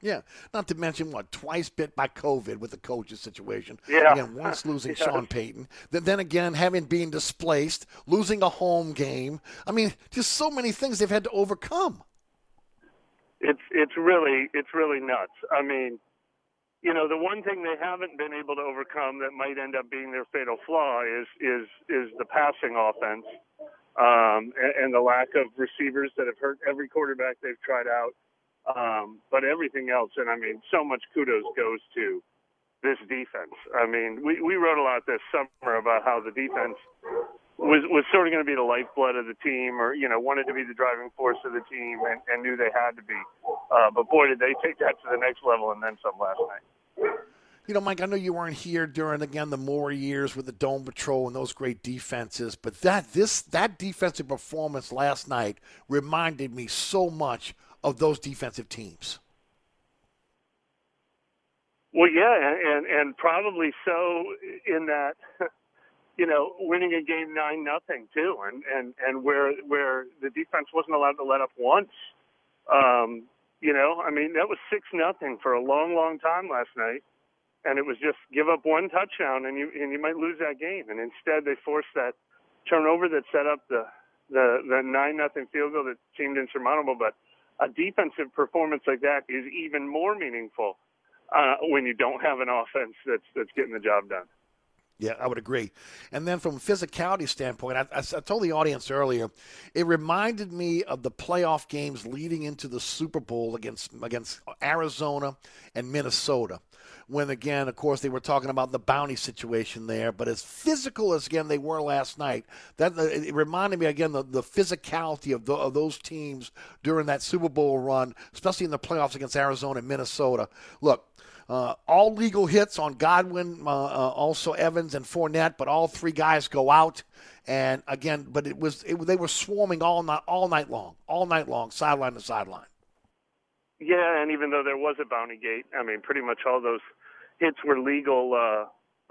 Yeah, not to mention, what, twice bit by COVID with the coaches situation. Yeah. Again, once losing yeah. Sean Payton. Then, then again, having been displaced, losing a home game. I mean, just so many things they've had to overcome. It's it's really it's really nuts. I mean, you know, the one thing they haven't been able to overcome that might end up being their fatal flaw is is is the passing offense um, and, and the lack of receivers that have hurt every quarterback they've tried out. Um, but everything else, and I mean, so much kudos goes to this defense. I mean, we, we wrote a lot this summer about how the defense was, was sort of going to be the lifeblood of the team, or, you know, wanted to be the driving force of the team, and, and knew they had to be. Uh, but boy, did they take that to the next level and then some last night. You know, Mike, I know you weren't here during, again, the Mora years with the Dome Patrol and those great defenses, but that this that defensive performance last night reminded me so much of those defensive teams. Well, yeah, and, and probably so in that, you know, winning a game nine nothing too, and, and, and where where the defense wasn't allowed to let up once. Um, you know, I mean, that was six nothing for a long, long time last night. And it was just give up one touchdown and you and you might lose that game. And instead they forced that turnover that set up the the, the nine nothing field goal that seemed insurmountable. But a defensive performance like that is even more meaningful uh, when you don't have an offense that's that's getting the job done. Yeah, I would agree. And then from a physicality standpoint, I, I, I told the audience earlier, it reminded me of the playoff games leading into the Super Bowl against against Arizona and Minnesota, when, again, of course, they were talking about the bounty situation there. But as physical as, again, they were last night, that it reminded me, again, the, the physicality of, the, of those teams during that Super Bowl run, especially in the playoffs against Arizona and Minnesota. Look. Uh, all legal hits on Godwin, uh, uh, also Evans and Fournette, but all three guys go out. And again, but it was it, they were swarming all night, all night long, all night long, sideline to sideline. Yeah, and even though there was a bounty gate, I mean, pretty much all those hits were legal uh,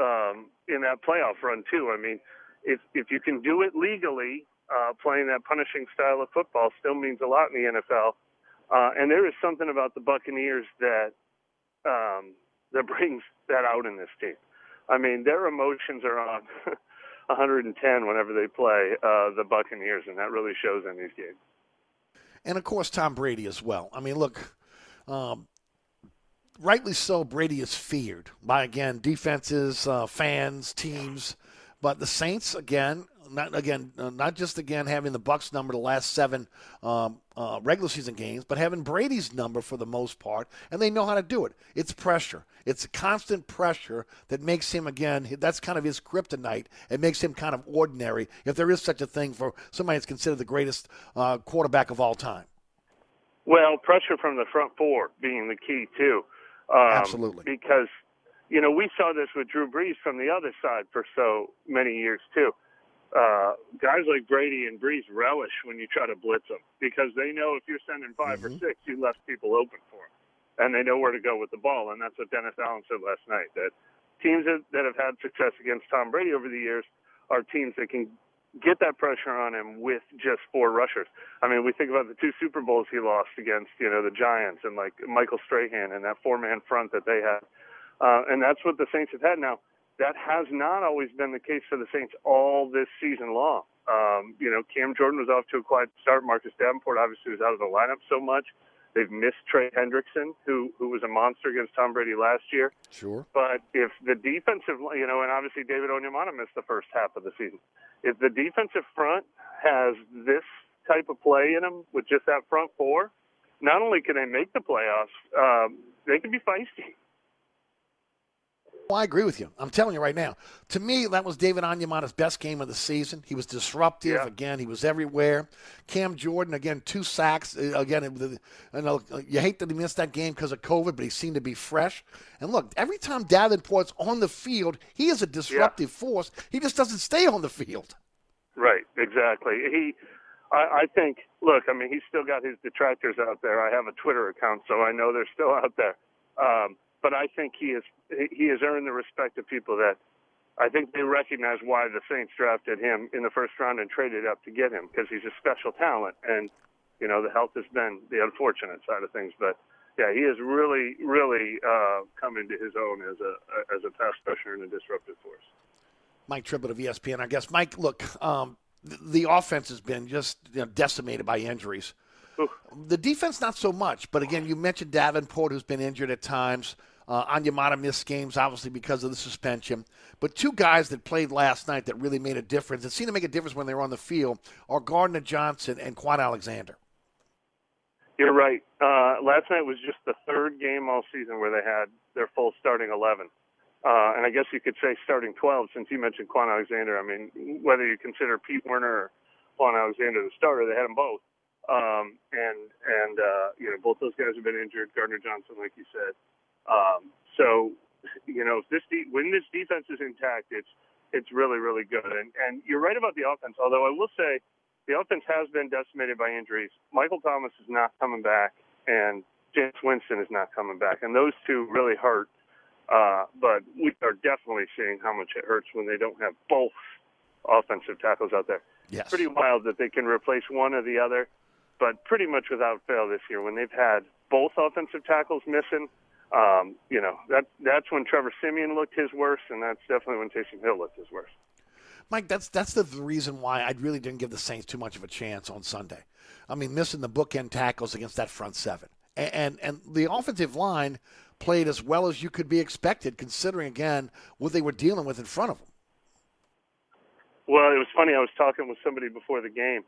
um, in that playoff run too. I mean, if if you can do it legally, uh, playing that punishing style of football still means a lot in the N F L. Uh, and there is something about the Buccaneers that. Um, that brings that out in this team. I mean, their emotions are on one hundred ten whenever they play uh, the Buccaneers, and that really shows in these games. And, of course, Tom Brady as well. I mean, look, um, rightly so, Brady is feared by, again, defenses, uh, fans, teams. But the Saints, again, not again, uh, not just, again, having the Bucks number the last seven um, uh, regular season games, but having Brady's number for the most part, and they know how to do it. It's pressure. It's constant pressure that makes him, again, that's kind of his kryptonite. It makes him kind of ordinary, if there is such a thing for somebody that's considered the greatest uh, quarterback of all time. Well, pressure from the front four being the key, too. Um, Absolutely. Because, you know, we saw this with Drew Brees from the other side for so many years, too. Uh, guys like Brady and Brees relish when you try to blitz them because they know if you're sending five mm-hmm. or six, you left people open for them, and they know where to go with the ball. And that's what Dennis Allen said last night, that teams that have had success against Tom Brady over the years are teams that can get that pressure on him with just four rushers. I mean, we think about the two Super Bowls he lost against, you know, the Giants and like Michael Strahan and that four-man front that they had. Uh, and that's what the Saints have had now. That has not always been the case for the Saints all this season long. Um, you know, Cam Jordan was off to a quiet start. Marcus Davenport obviously was out of the lineup so much. They've missed Trey Hendrickson, who who was a monster against Tom Brady last year. Sure. But if the defensive, you know, and obviously David Onyemata missed the first half of the season. If the defensive front has this type of play in them with just that front four, not only can they make the playoffs, um, they can be feisty. Well, I agree with you. I'm telling you right now. To me, that was David Onyemata's best game of the season. He was disruptive. Yeah. Again, he was everywhere. Cam Jordan, again, two sacks. Again, you know, you hate that he missed that game because of COVID, but he seemed to be fresh. And look, every time Davenport's on the field, he is a disruptive yeah. force. He just doesn't stay on the field. Right, exactly. He, I, I think, look, I mean, he's still got his detractors out there. I have a Twitter account, so I know they're still out there. Um, but I think he has he has earned the respect of people that I think they recognize why the Saints drafted him in the first round and traded up to get him, because he's a special talent. And, you know, the health has been the unfortunate side of things. But, yeah, he has really, really uh, come into his own as a as a pass rusher and a disruptive force. Mike Triplett of E S P N, I guess. Mike, look, um, the, the offense has been just you know, decimated by injuries. Oof. The defense, not so much. But, again, you mentioned Davenport, who's been injured at times. Uh, Onyemata missed games, obviously, because of the suspension. But two guys that played last night that really made a difference, that seemed to make a difference when they were on the field, are Gardner-Johnson and Quan Alexander. You're right. Uh, last night was just the third game all season where they had their full starting eleven. Uh, and I guess you could say starting twelve, since you mentioned Quan Alexander. I mean, whether you consider Pete Werner or Quan Alexander the starter, they had them both. Um, and, and uh, you know, both those guys have been injured. Gardner-Johnson, like you said. Um, so, you know, if this de- when this defense is intact, it's it's really, really good. And, and you're right about the offense, although I will say the offense has been decimated by injuries. Michael Thomas is not coming back, and Jameis Winston is not coming back. And those two really hurt. Uh, but we are definitely seeing how much it hurts when they don't have both offensive tackles out there. Yes. It's pretty wild that they can replace one or the other, but pretty much without fail this year when they've had both offensive tackles missing. Um, you know, that that's when Trevor Siemian looked his worst, and that's definitely when Taysom Hill looked his worst. Mike, that's that's the reason why I really didn't give the Saints too much of a chance on Sunday. I mean, missing the bookend tackles against that front seven. And, and and the offensive line played as well as you could be expected, considering, again, what they were dealing with in front of them. Well, it was funny. I was talking with somebody before the game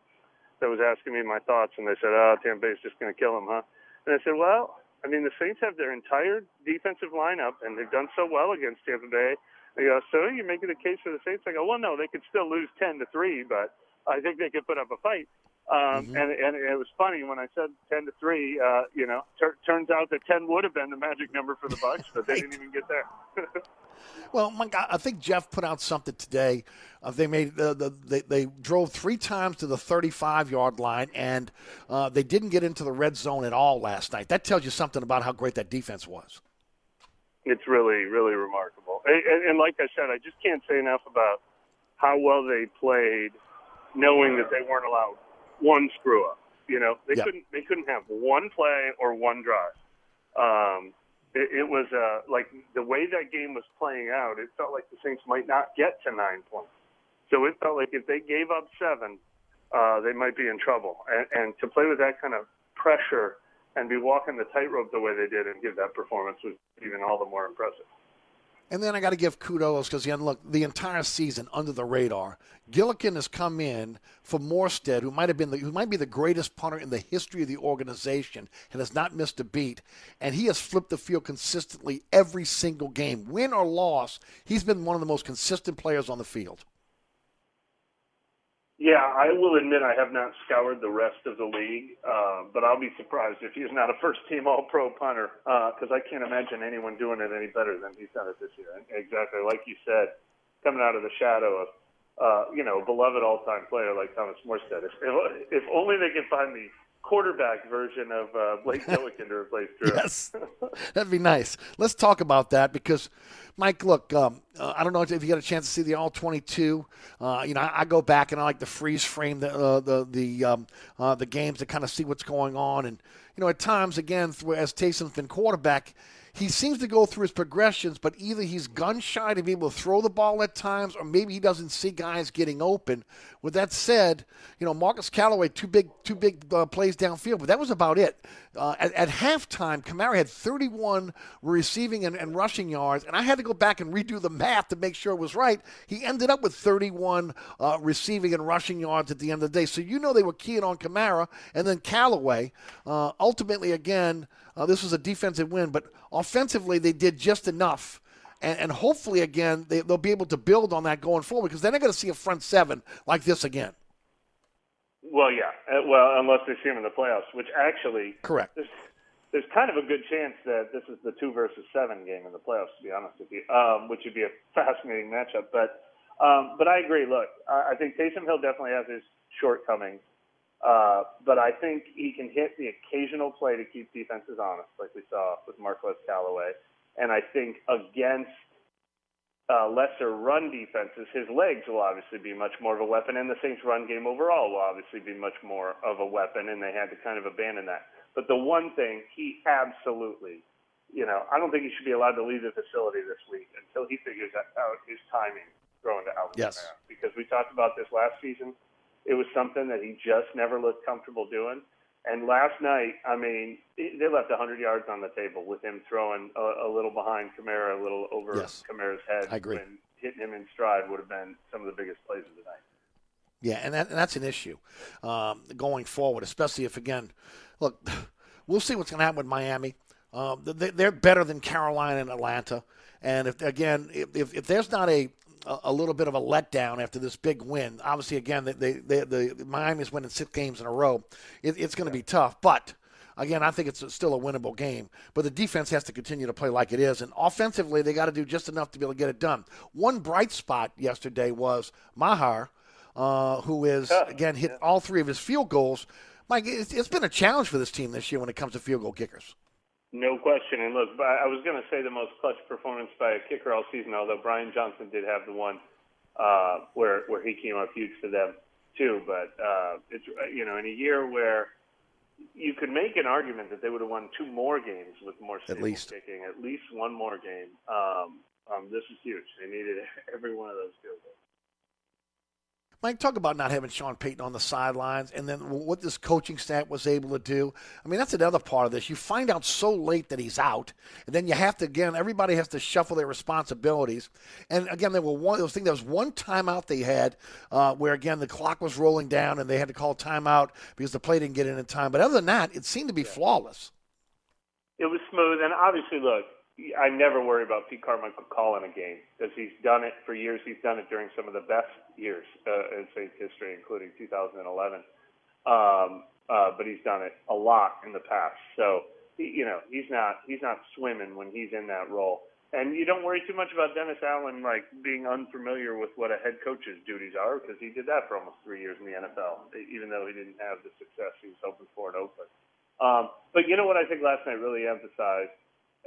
that was asking me my thoughts, and they said, oh, Tampa Bay's just going to kill him, huh? And I said, well, I mean, the Saints have their entire defensive lineup, and they've done so well against Tampa Bay. They go, so you're making a case for the Saints? I go, well, no, they could still lose ten to three, but I think they could put up a fight. Um, mm-hmm. and, and it was funny when I said ten to three, uh, you know, tur- turns out that ten would have been the magic number for the Bucks, but they right. didn't even get there. Well, Mike, I think Jeff put out something today. Uh, they made uh, the they, they drove three times to the thirty-five-yard line, and uh, they didn't get into the red zone at all last night. That tells you something about how great that defense was. It's really, really remarkable. And, and, and like I said, I just can't say enough about how well they played knowing that they weren't allowed one screw up. You know, they yep. couldn't they couldn't have one play or one drive. Um, it, it was uh, like the way that game was playing out, it felt like the Saints might not get to nine points. So it felt like if they gave up seven, uh, they might be in trouble. And, and to play with that kind of pressure and be walking the tightrope the way they did and give that performance was even all the more impressive. And then I got to give kudos because, again, look, the entire season under the radar, Gillikin has come in for Morstead, who might have been the, who might be the greatest punter in the history of the organization and has not missed a beat. And he has flipped the field consistently every single game. Win or loss, he's been one of the most consistent players on the field. Yeah, I will admit I have not scoured the rest of the league, uh, but I'll be surprised if he's not a first-team All-Pro punter because uh, I can't imagine anyone doing it any better than he's done it this year. And exactly like you said, coming out of the shadow of, uh, you know, a beloved all-time player like Thomas Morstead. If, if only they could find the quarterback version of uh, Blake Gillikin to replace Drew. Yes, that'd be nice. Let's talk about that because, Mike, look, um, uh, I don't know if you got a chance to see the All twenty-two. Uh, you know, I, I go back and I like to freeze frame the uh, the the um, uh, the games to kind of see what's going on. And you know, at times, again, as Taysom's been quarterback, he seems to go through his progressions, but either he's gun shy to be able to throw the ball at times, or maybe he doesn't see guys getting open. With that said, you know, Marquez Callaway, two big, two big uh, plays downfield, but that was about it. Uh, at, at halftime, Kamara had thirty-one receiving and, and rushing yards, and I had to go back and redo the math to make sure it was right. He ended up with thirty-one uh, receiving and rushing yards at the end of the day. So you know they were keying on Kamara, and then Callaway. Uh, ultimately, again, Uh, this was a defensive win, but offensively they did just enough. And, and hopefully, again, they, they'll be able to build on that going forward because they're not going to see a front seven like this again. Well, yeah. Uh, well, unless they see him in the playoffs, which actually – Correct. There's, there's kind of a good chance that this is the two versus seven game in the playoffs, to be honest with you, um, which would be a fascinating matchup. But um, but I agree. Look, I, I think Taysom Hill definitely has his shortcomings. Uh, but I think he can hit the occasional play to keep defenses honest, like we saw with Marquez Callaway. And I think against Uh, lesser run defenses, his legs will obviously be much more of a weapon, and the Saints' run game overall will obviously be much more of a weapon, and they had to kind of abandon that. But the one thing he absolutely, you know, I don't think he should be allowed to leave the facility this week until he figures out his timing throwing to Alvin Kamara. Yes. Because we talked about this last season. It was something that he just never looked comfortable doing. And last night, I mean, they left one hundred yards on the table with him throwing a, a little behind Kamara, a little over yes. Kamara's head. I agree. And hitting him in stride would have been some of the biggest plays of the night. Yeah, and, that, and that's an issue um, going forward, especially if, again, look, we'll see what's going to happen with Miami. Um, they, they're better than Carolina and Atlanta. And, if again, if, if, if there's not a – a little bit of a letdown after this big win. Obviously, again, they, they, they, the Miami's winning six games in a row. It, it's going to yeah. be tough. But, again, I think it's still a winnable game. But the defense has to continue to play like it is. And offensively, they got to do just enough to be able to get it done. One bright spot yesterday was Maher, uh, who is, oh, again, hit yeah. all three of his field goals. Mike, it's, it's been a challenge for this team this year when it comes to field goal kickers. No question. And look, I was going to say the most clutch performance by a kicker all season, although Brian Johnson did have the one uh, where where he came up huge for them too. But uh, it's you know in a year where you could make an argument that they would have won two more games with more stable kicking, at least one more game. Um, um, this is huge. They needed every one of those field goals. Mike, talk about not having Sean Payton on the sidelines and then what this coaching staff was able to do. I mean, that's another part of this. You find out so late that he's out, and then you have to, again, everybody has to shuffle their responsibilities. And, again, there were one, there was, I think there was one timeout they had uh, where, again, the clock was rolling down and they had to call timeout because the play didn't get in in time. But other than that, it seemed to be yeah. flawless. It was smooth. And, obviously, look, I never worry about Pete Carmichael calling a game because he's done it for years. He's done it during some of the best years uh, in Saints history, including two thousand eleven. Um, uh, but he's done it a lot in the past. So, you know, he's not he's not swimming when he's in that role. And you don't worry too much about Dennis Allen, like, being unfamiliar with what a head coach's duties are because he did that for almost three years in the N F L, even though he didn't have the success he was hoping for in Oakland. Um, but you know what I think last night really emphasized?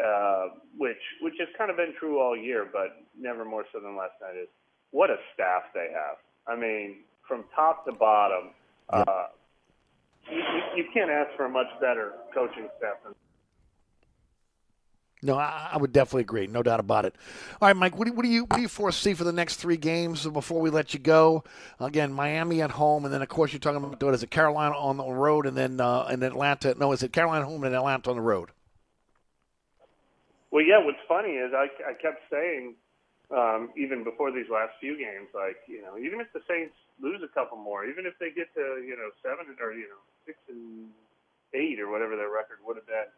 Uh, which which has kind of been true all year, but never more so than last night, is what a staff they have. I mean, from top to bottom, uh, you, you, you can't ask for a much better coaching staff than No, I, I would definitely agree. No doubt about it. All right, Mike, what do, what do you what do you foresee for the next three games before we let you go? Again, Miami at home, and then, of course, you're talking about, is it Carolina on the road and then uh, and Atlanta? No, is it Carolina home and Atlanta on the road? Well, yeah, what's funny is I, I kept saying, um, even before these last few games, like, you know, even if the Saints lose a couple more, even if they get to, you know, seven or, you know, six and eight or whatever their record would have been,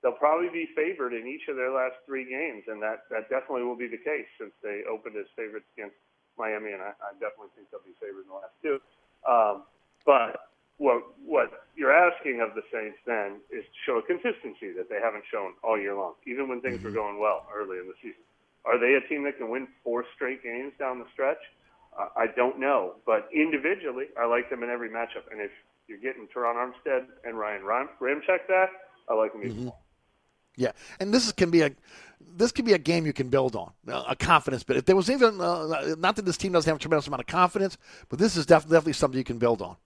they'll probably be favored in each of their last three games. And that, that definitely will be the case since they opened as favorites against Miami. And I, I definitely think they'll be favored in the last two. Um, but what, what, you're asking of the Saints then is to show a consistency that they haven't shown all year long, even when things were going well early in the season. Are they a team that can win four straight games down the stretch? Uh, I don't know, but individually, I like them in every matchup. And if you're getting Teron Armstead and Ryan Ram- Ramczyk that, I like them even more. Mm-hmm. Yeah, and this can be a this can be a game you can build on, a confidence. But if there was even uh, not that this team doesn't have a tremendous amount of confidence, but this is def- definitely something you can build on.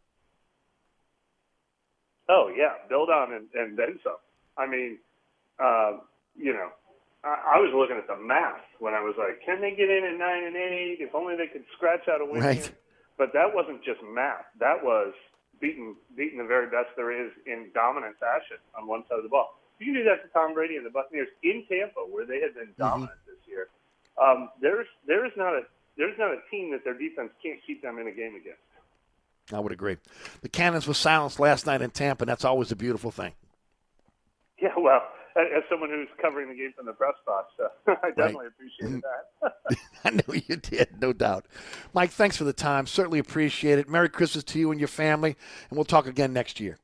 Oh, yeah, build on and, and then some. I mean, uh, you know, I, I was looking at the math when I was like, can they get in at nine and eight? If only they could scratch out a win. Right. But that wasn't just math. That was beating, beating the very best there is in dominant fashion on one side of the ball. If you do that to Tom Brady and the Buccaneers in Tampa, where they had been dominant mm-hmm. this year, um, there's there is not a there's not a team that their defense can't keep them in a game against. I would agree. The cannons were silenced last night in Tampa, and that's always a beautiful thing. Yeah, well, as someone who's covering the game from the press box, uh, I definitely right. appreciated that. I know you did, no doubt. Mike, thanks for the time. Certainly appreciate it. Merry Christmas to you and your family, and we'll talk again next year.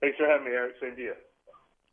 Thanks for having me, Eric. Same to you.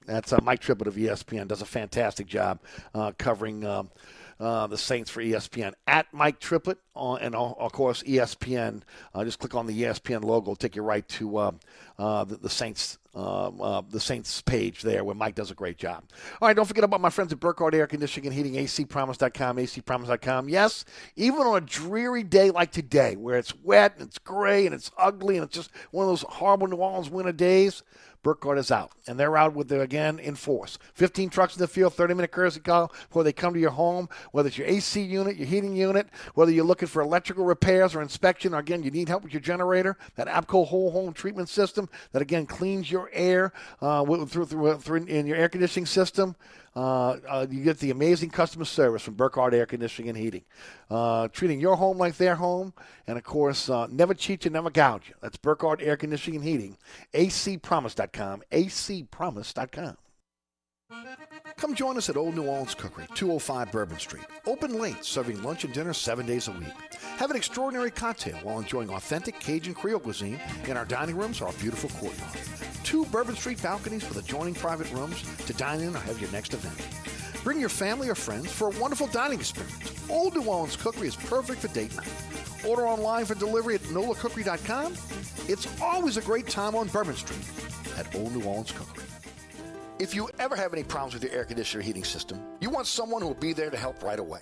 That's uh, Mike Triplett of E S P N. Does a fantastic job uh, covering um, – uh, the Saints for E S P N, at Mike Triplett, on, and, of course, E S P N. Uh, just click on the E S P N logo. It'll take you right to uh, uh, the, the Saints Um, uh, the Saints page there, where Mike does a great job. All right, don't forget about my friends at Burkhardt Air Conditioning and Heating, A C promise dot com, A C promise dot com. Yes, even on a dreary day like today, where it's wet and it's gray and it's ugly and it's just one of those horrible New Orleans winter days, Burkhardt is out, and they're out with them again in force. fifteen trucks in the field, thirty-minute courtesy call before they come to your home, whether it's your A C unit, your heating unit, whether you're looking for electrical repairs or inspection, or, again, you need help with your generator, that APCO whole home treatment system that, again, cleans your air uh, through, through, through in your air conditioning system. Uh, uh, you get the amazing customer service from Burkhardt Air Conditioning and Heating. Uh, treating your home like their home. And, of course, uh, never cheat you, never gouge you. That's Burkhardt Air Conditioning and Heating. A C promise dot com. A C promise dot com. Come join us at Old New Orleans Cookery, two oh five Bourbon Street. Open late, serving lunch and dinner seven days a week. Have an extraordinary cocktail while enjoying authentic Cajun Creole cuisine in our dining rooms or our beautiful courtyard. Two Bourbon Street balconies with adjoining private rooms to dine in or have your next event. Bring your family or friends for a wonderful dining experience. Old New Orleans Cookery is perfect for date night. Order online for delivery at nola cookery dot com. It's always a great time on Bourbon Street at Old New Orleans Cookery. If you ever have any problems with your air conditioner or heating system, you want someone who will be there to help right away.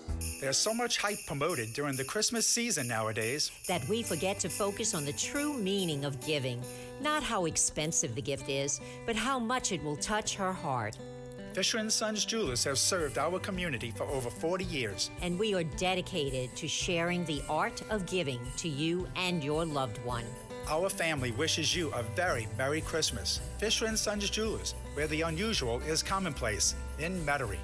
There's so much hype promoted during the Christmas season nowadays that we forget to focus on the true meaning of giving. Not how expensive the gift is, but how much it will touch her heart. Fisher and Sons Jewelers have served our community for over forty years. And we are dedicated to sharing the art of giving to you and your loved one. Our family wishes you a very Merry Christmas. Fisher and Sons Jewelers, where the unusual is commonplace, in Metairie.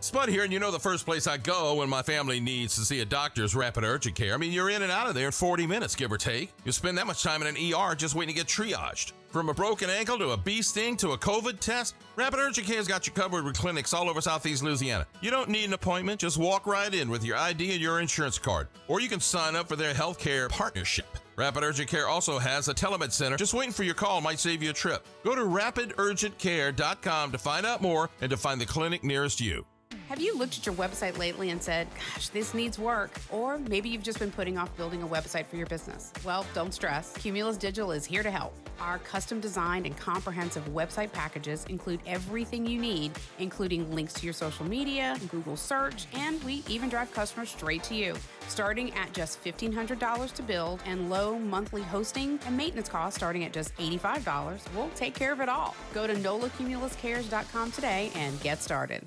Spud here, and you know the first place I go when my family needs to see a doctor's rapid urgent care. I mean, you're in and out of there in forty minutes, give or take. You spend that much time in an E R just waiting to get triaged. From a broken ankle to a bee sting to a COVID test, Rapid Urgent Care's got you covered with clinics all over Southeast Louisiana. You don't need an appointment. Just walk right in with your I D and your insurance card. Or you can sign up for their healthcare partnership. Rapid Urgent Care also has a telemed center. Just waiting for your call might save you a trip. Go to rapid urgent care dot com to find out more and to find the clinic nearest you. Have you looked at your website lately and said, gosh, this needs work? Or maybe you've just been putting off building a website for your business. Well, don't stress. Cumulus Digital is here to help. Our custom designed and comprehensive website packages include everything you need, including links to your social media, Google search, and we even drive customers straight to you. Starting at just fifteen hundred dollars to build and low monthly hosting and maintenance costs starting at just eighty-five dollars, we'll take care of it all. Go to nola cumulus cares dot com today and get started.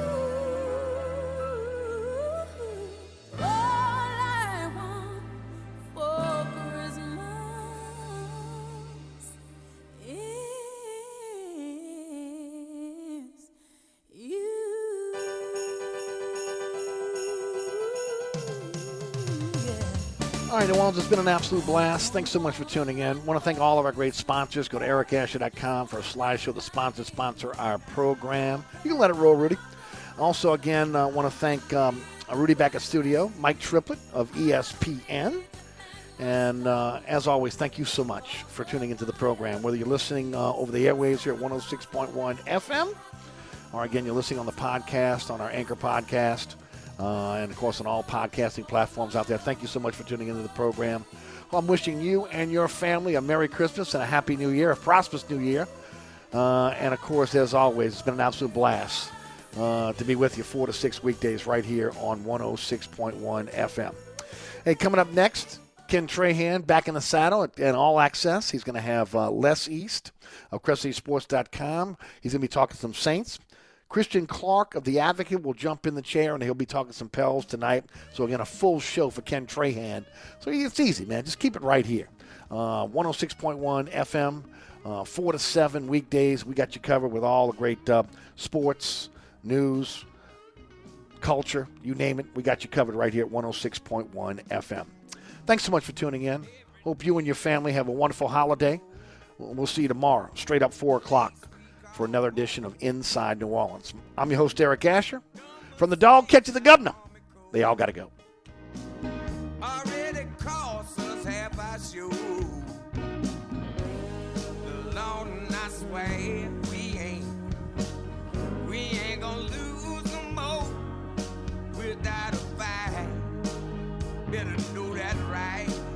right, New Orleans, it's been an absolute blast. Thanks so much for tuning in. I want to thank all of our great sponsors. Go to eric asher dot com for a slideshow. The sponsors sponsor our program. You can let it roll, Rudy. Also, again, I uh, want to thank um, Rudy back at studio, Mike Triplett of E S P N. And uh, as always, thank you so much for tuning into the program, whether you're listening uh, over the airwaves here at one oh six point one F M, or, again, you're listening on the podcast, on our Anchor podcast, uh, and, of course, on all podcasting platforms out there. Thank you so much for tuning into the program. Well, I'm wishing you and your family a Merry Christmas and a Happy New Year, a prosperous New Year. Uh, and, of course, as always, it's been an absolute blast uh, to be with you four to six weekdays right here on one oh six point one F M. Hey, coming up next, Ken Trahan back in the saddle and all access. He's going to have uh, Les East of Crest East Sports dot com. He's going to be talking some Saints. Christian Clark of The Advocate will jump in the chair, and he'll be talking some Pels tonight. So, again, a full show for Ken Trahan. So it's easy, man. Just keep it right here. Uh, one oh six point one F M, uh, four to seven weekdays. We got you covered with all the great uh, sports, news, culture, you name it. We got you covered right here at one oh six point one F M. Thanks so much for tuning in. Hope you and your family have a wonderful holiday. We'll see you tomorrow, straight up four o'clock, for another edition of Inside New Orleans. I'm your host, Eric Asher. From the dog catching the governor, they all got to go. Already cost us half our show. The Lord, I swear, we ain't, we ain't going to lose no more without a fight. Better do that right.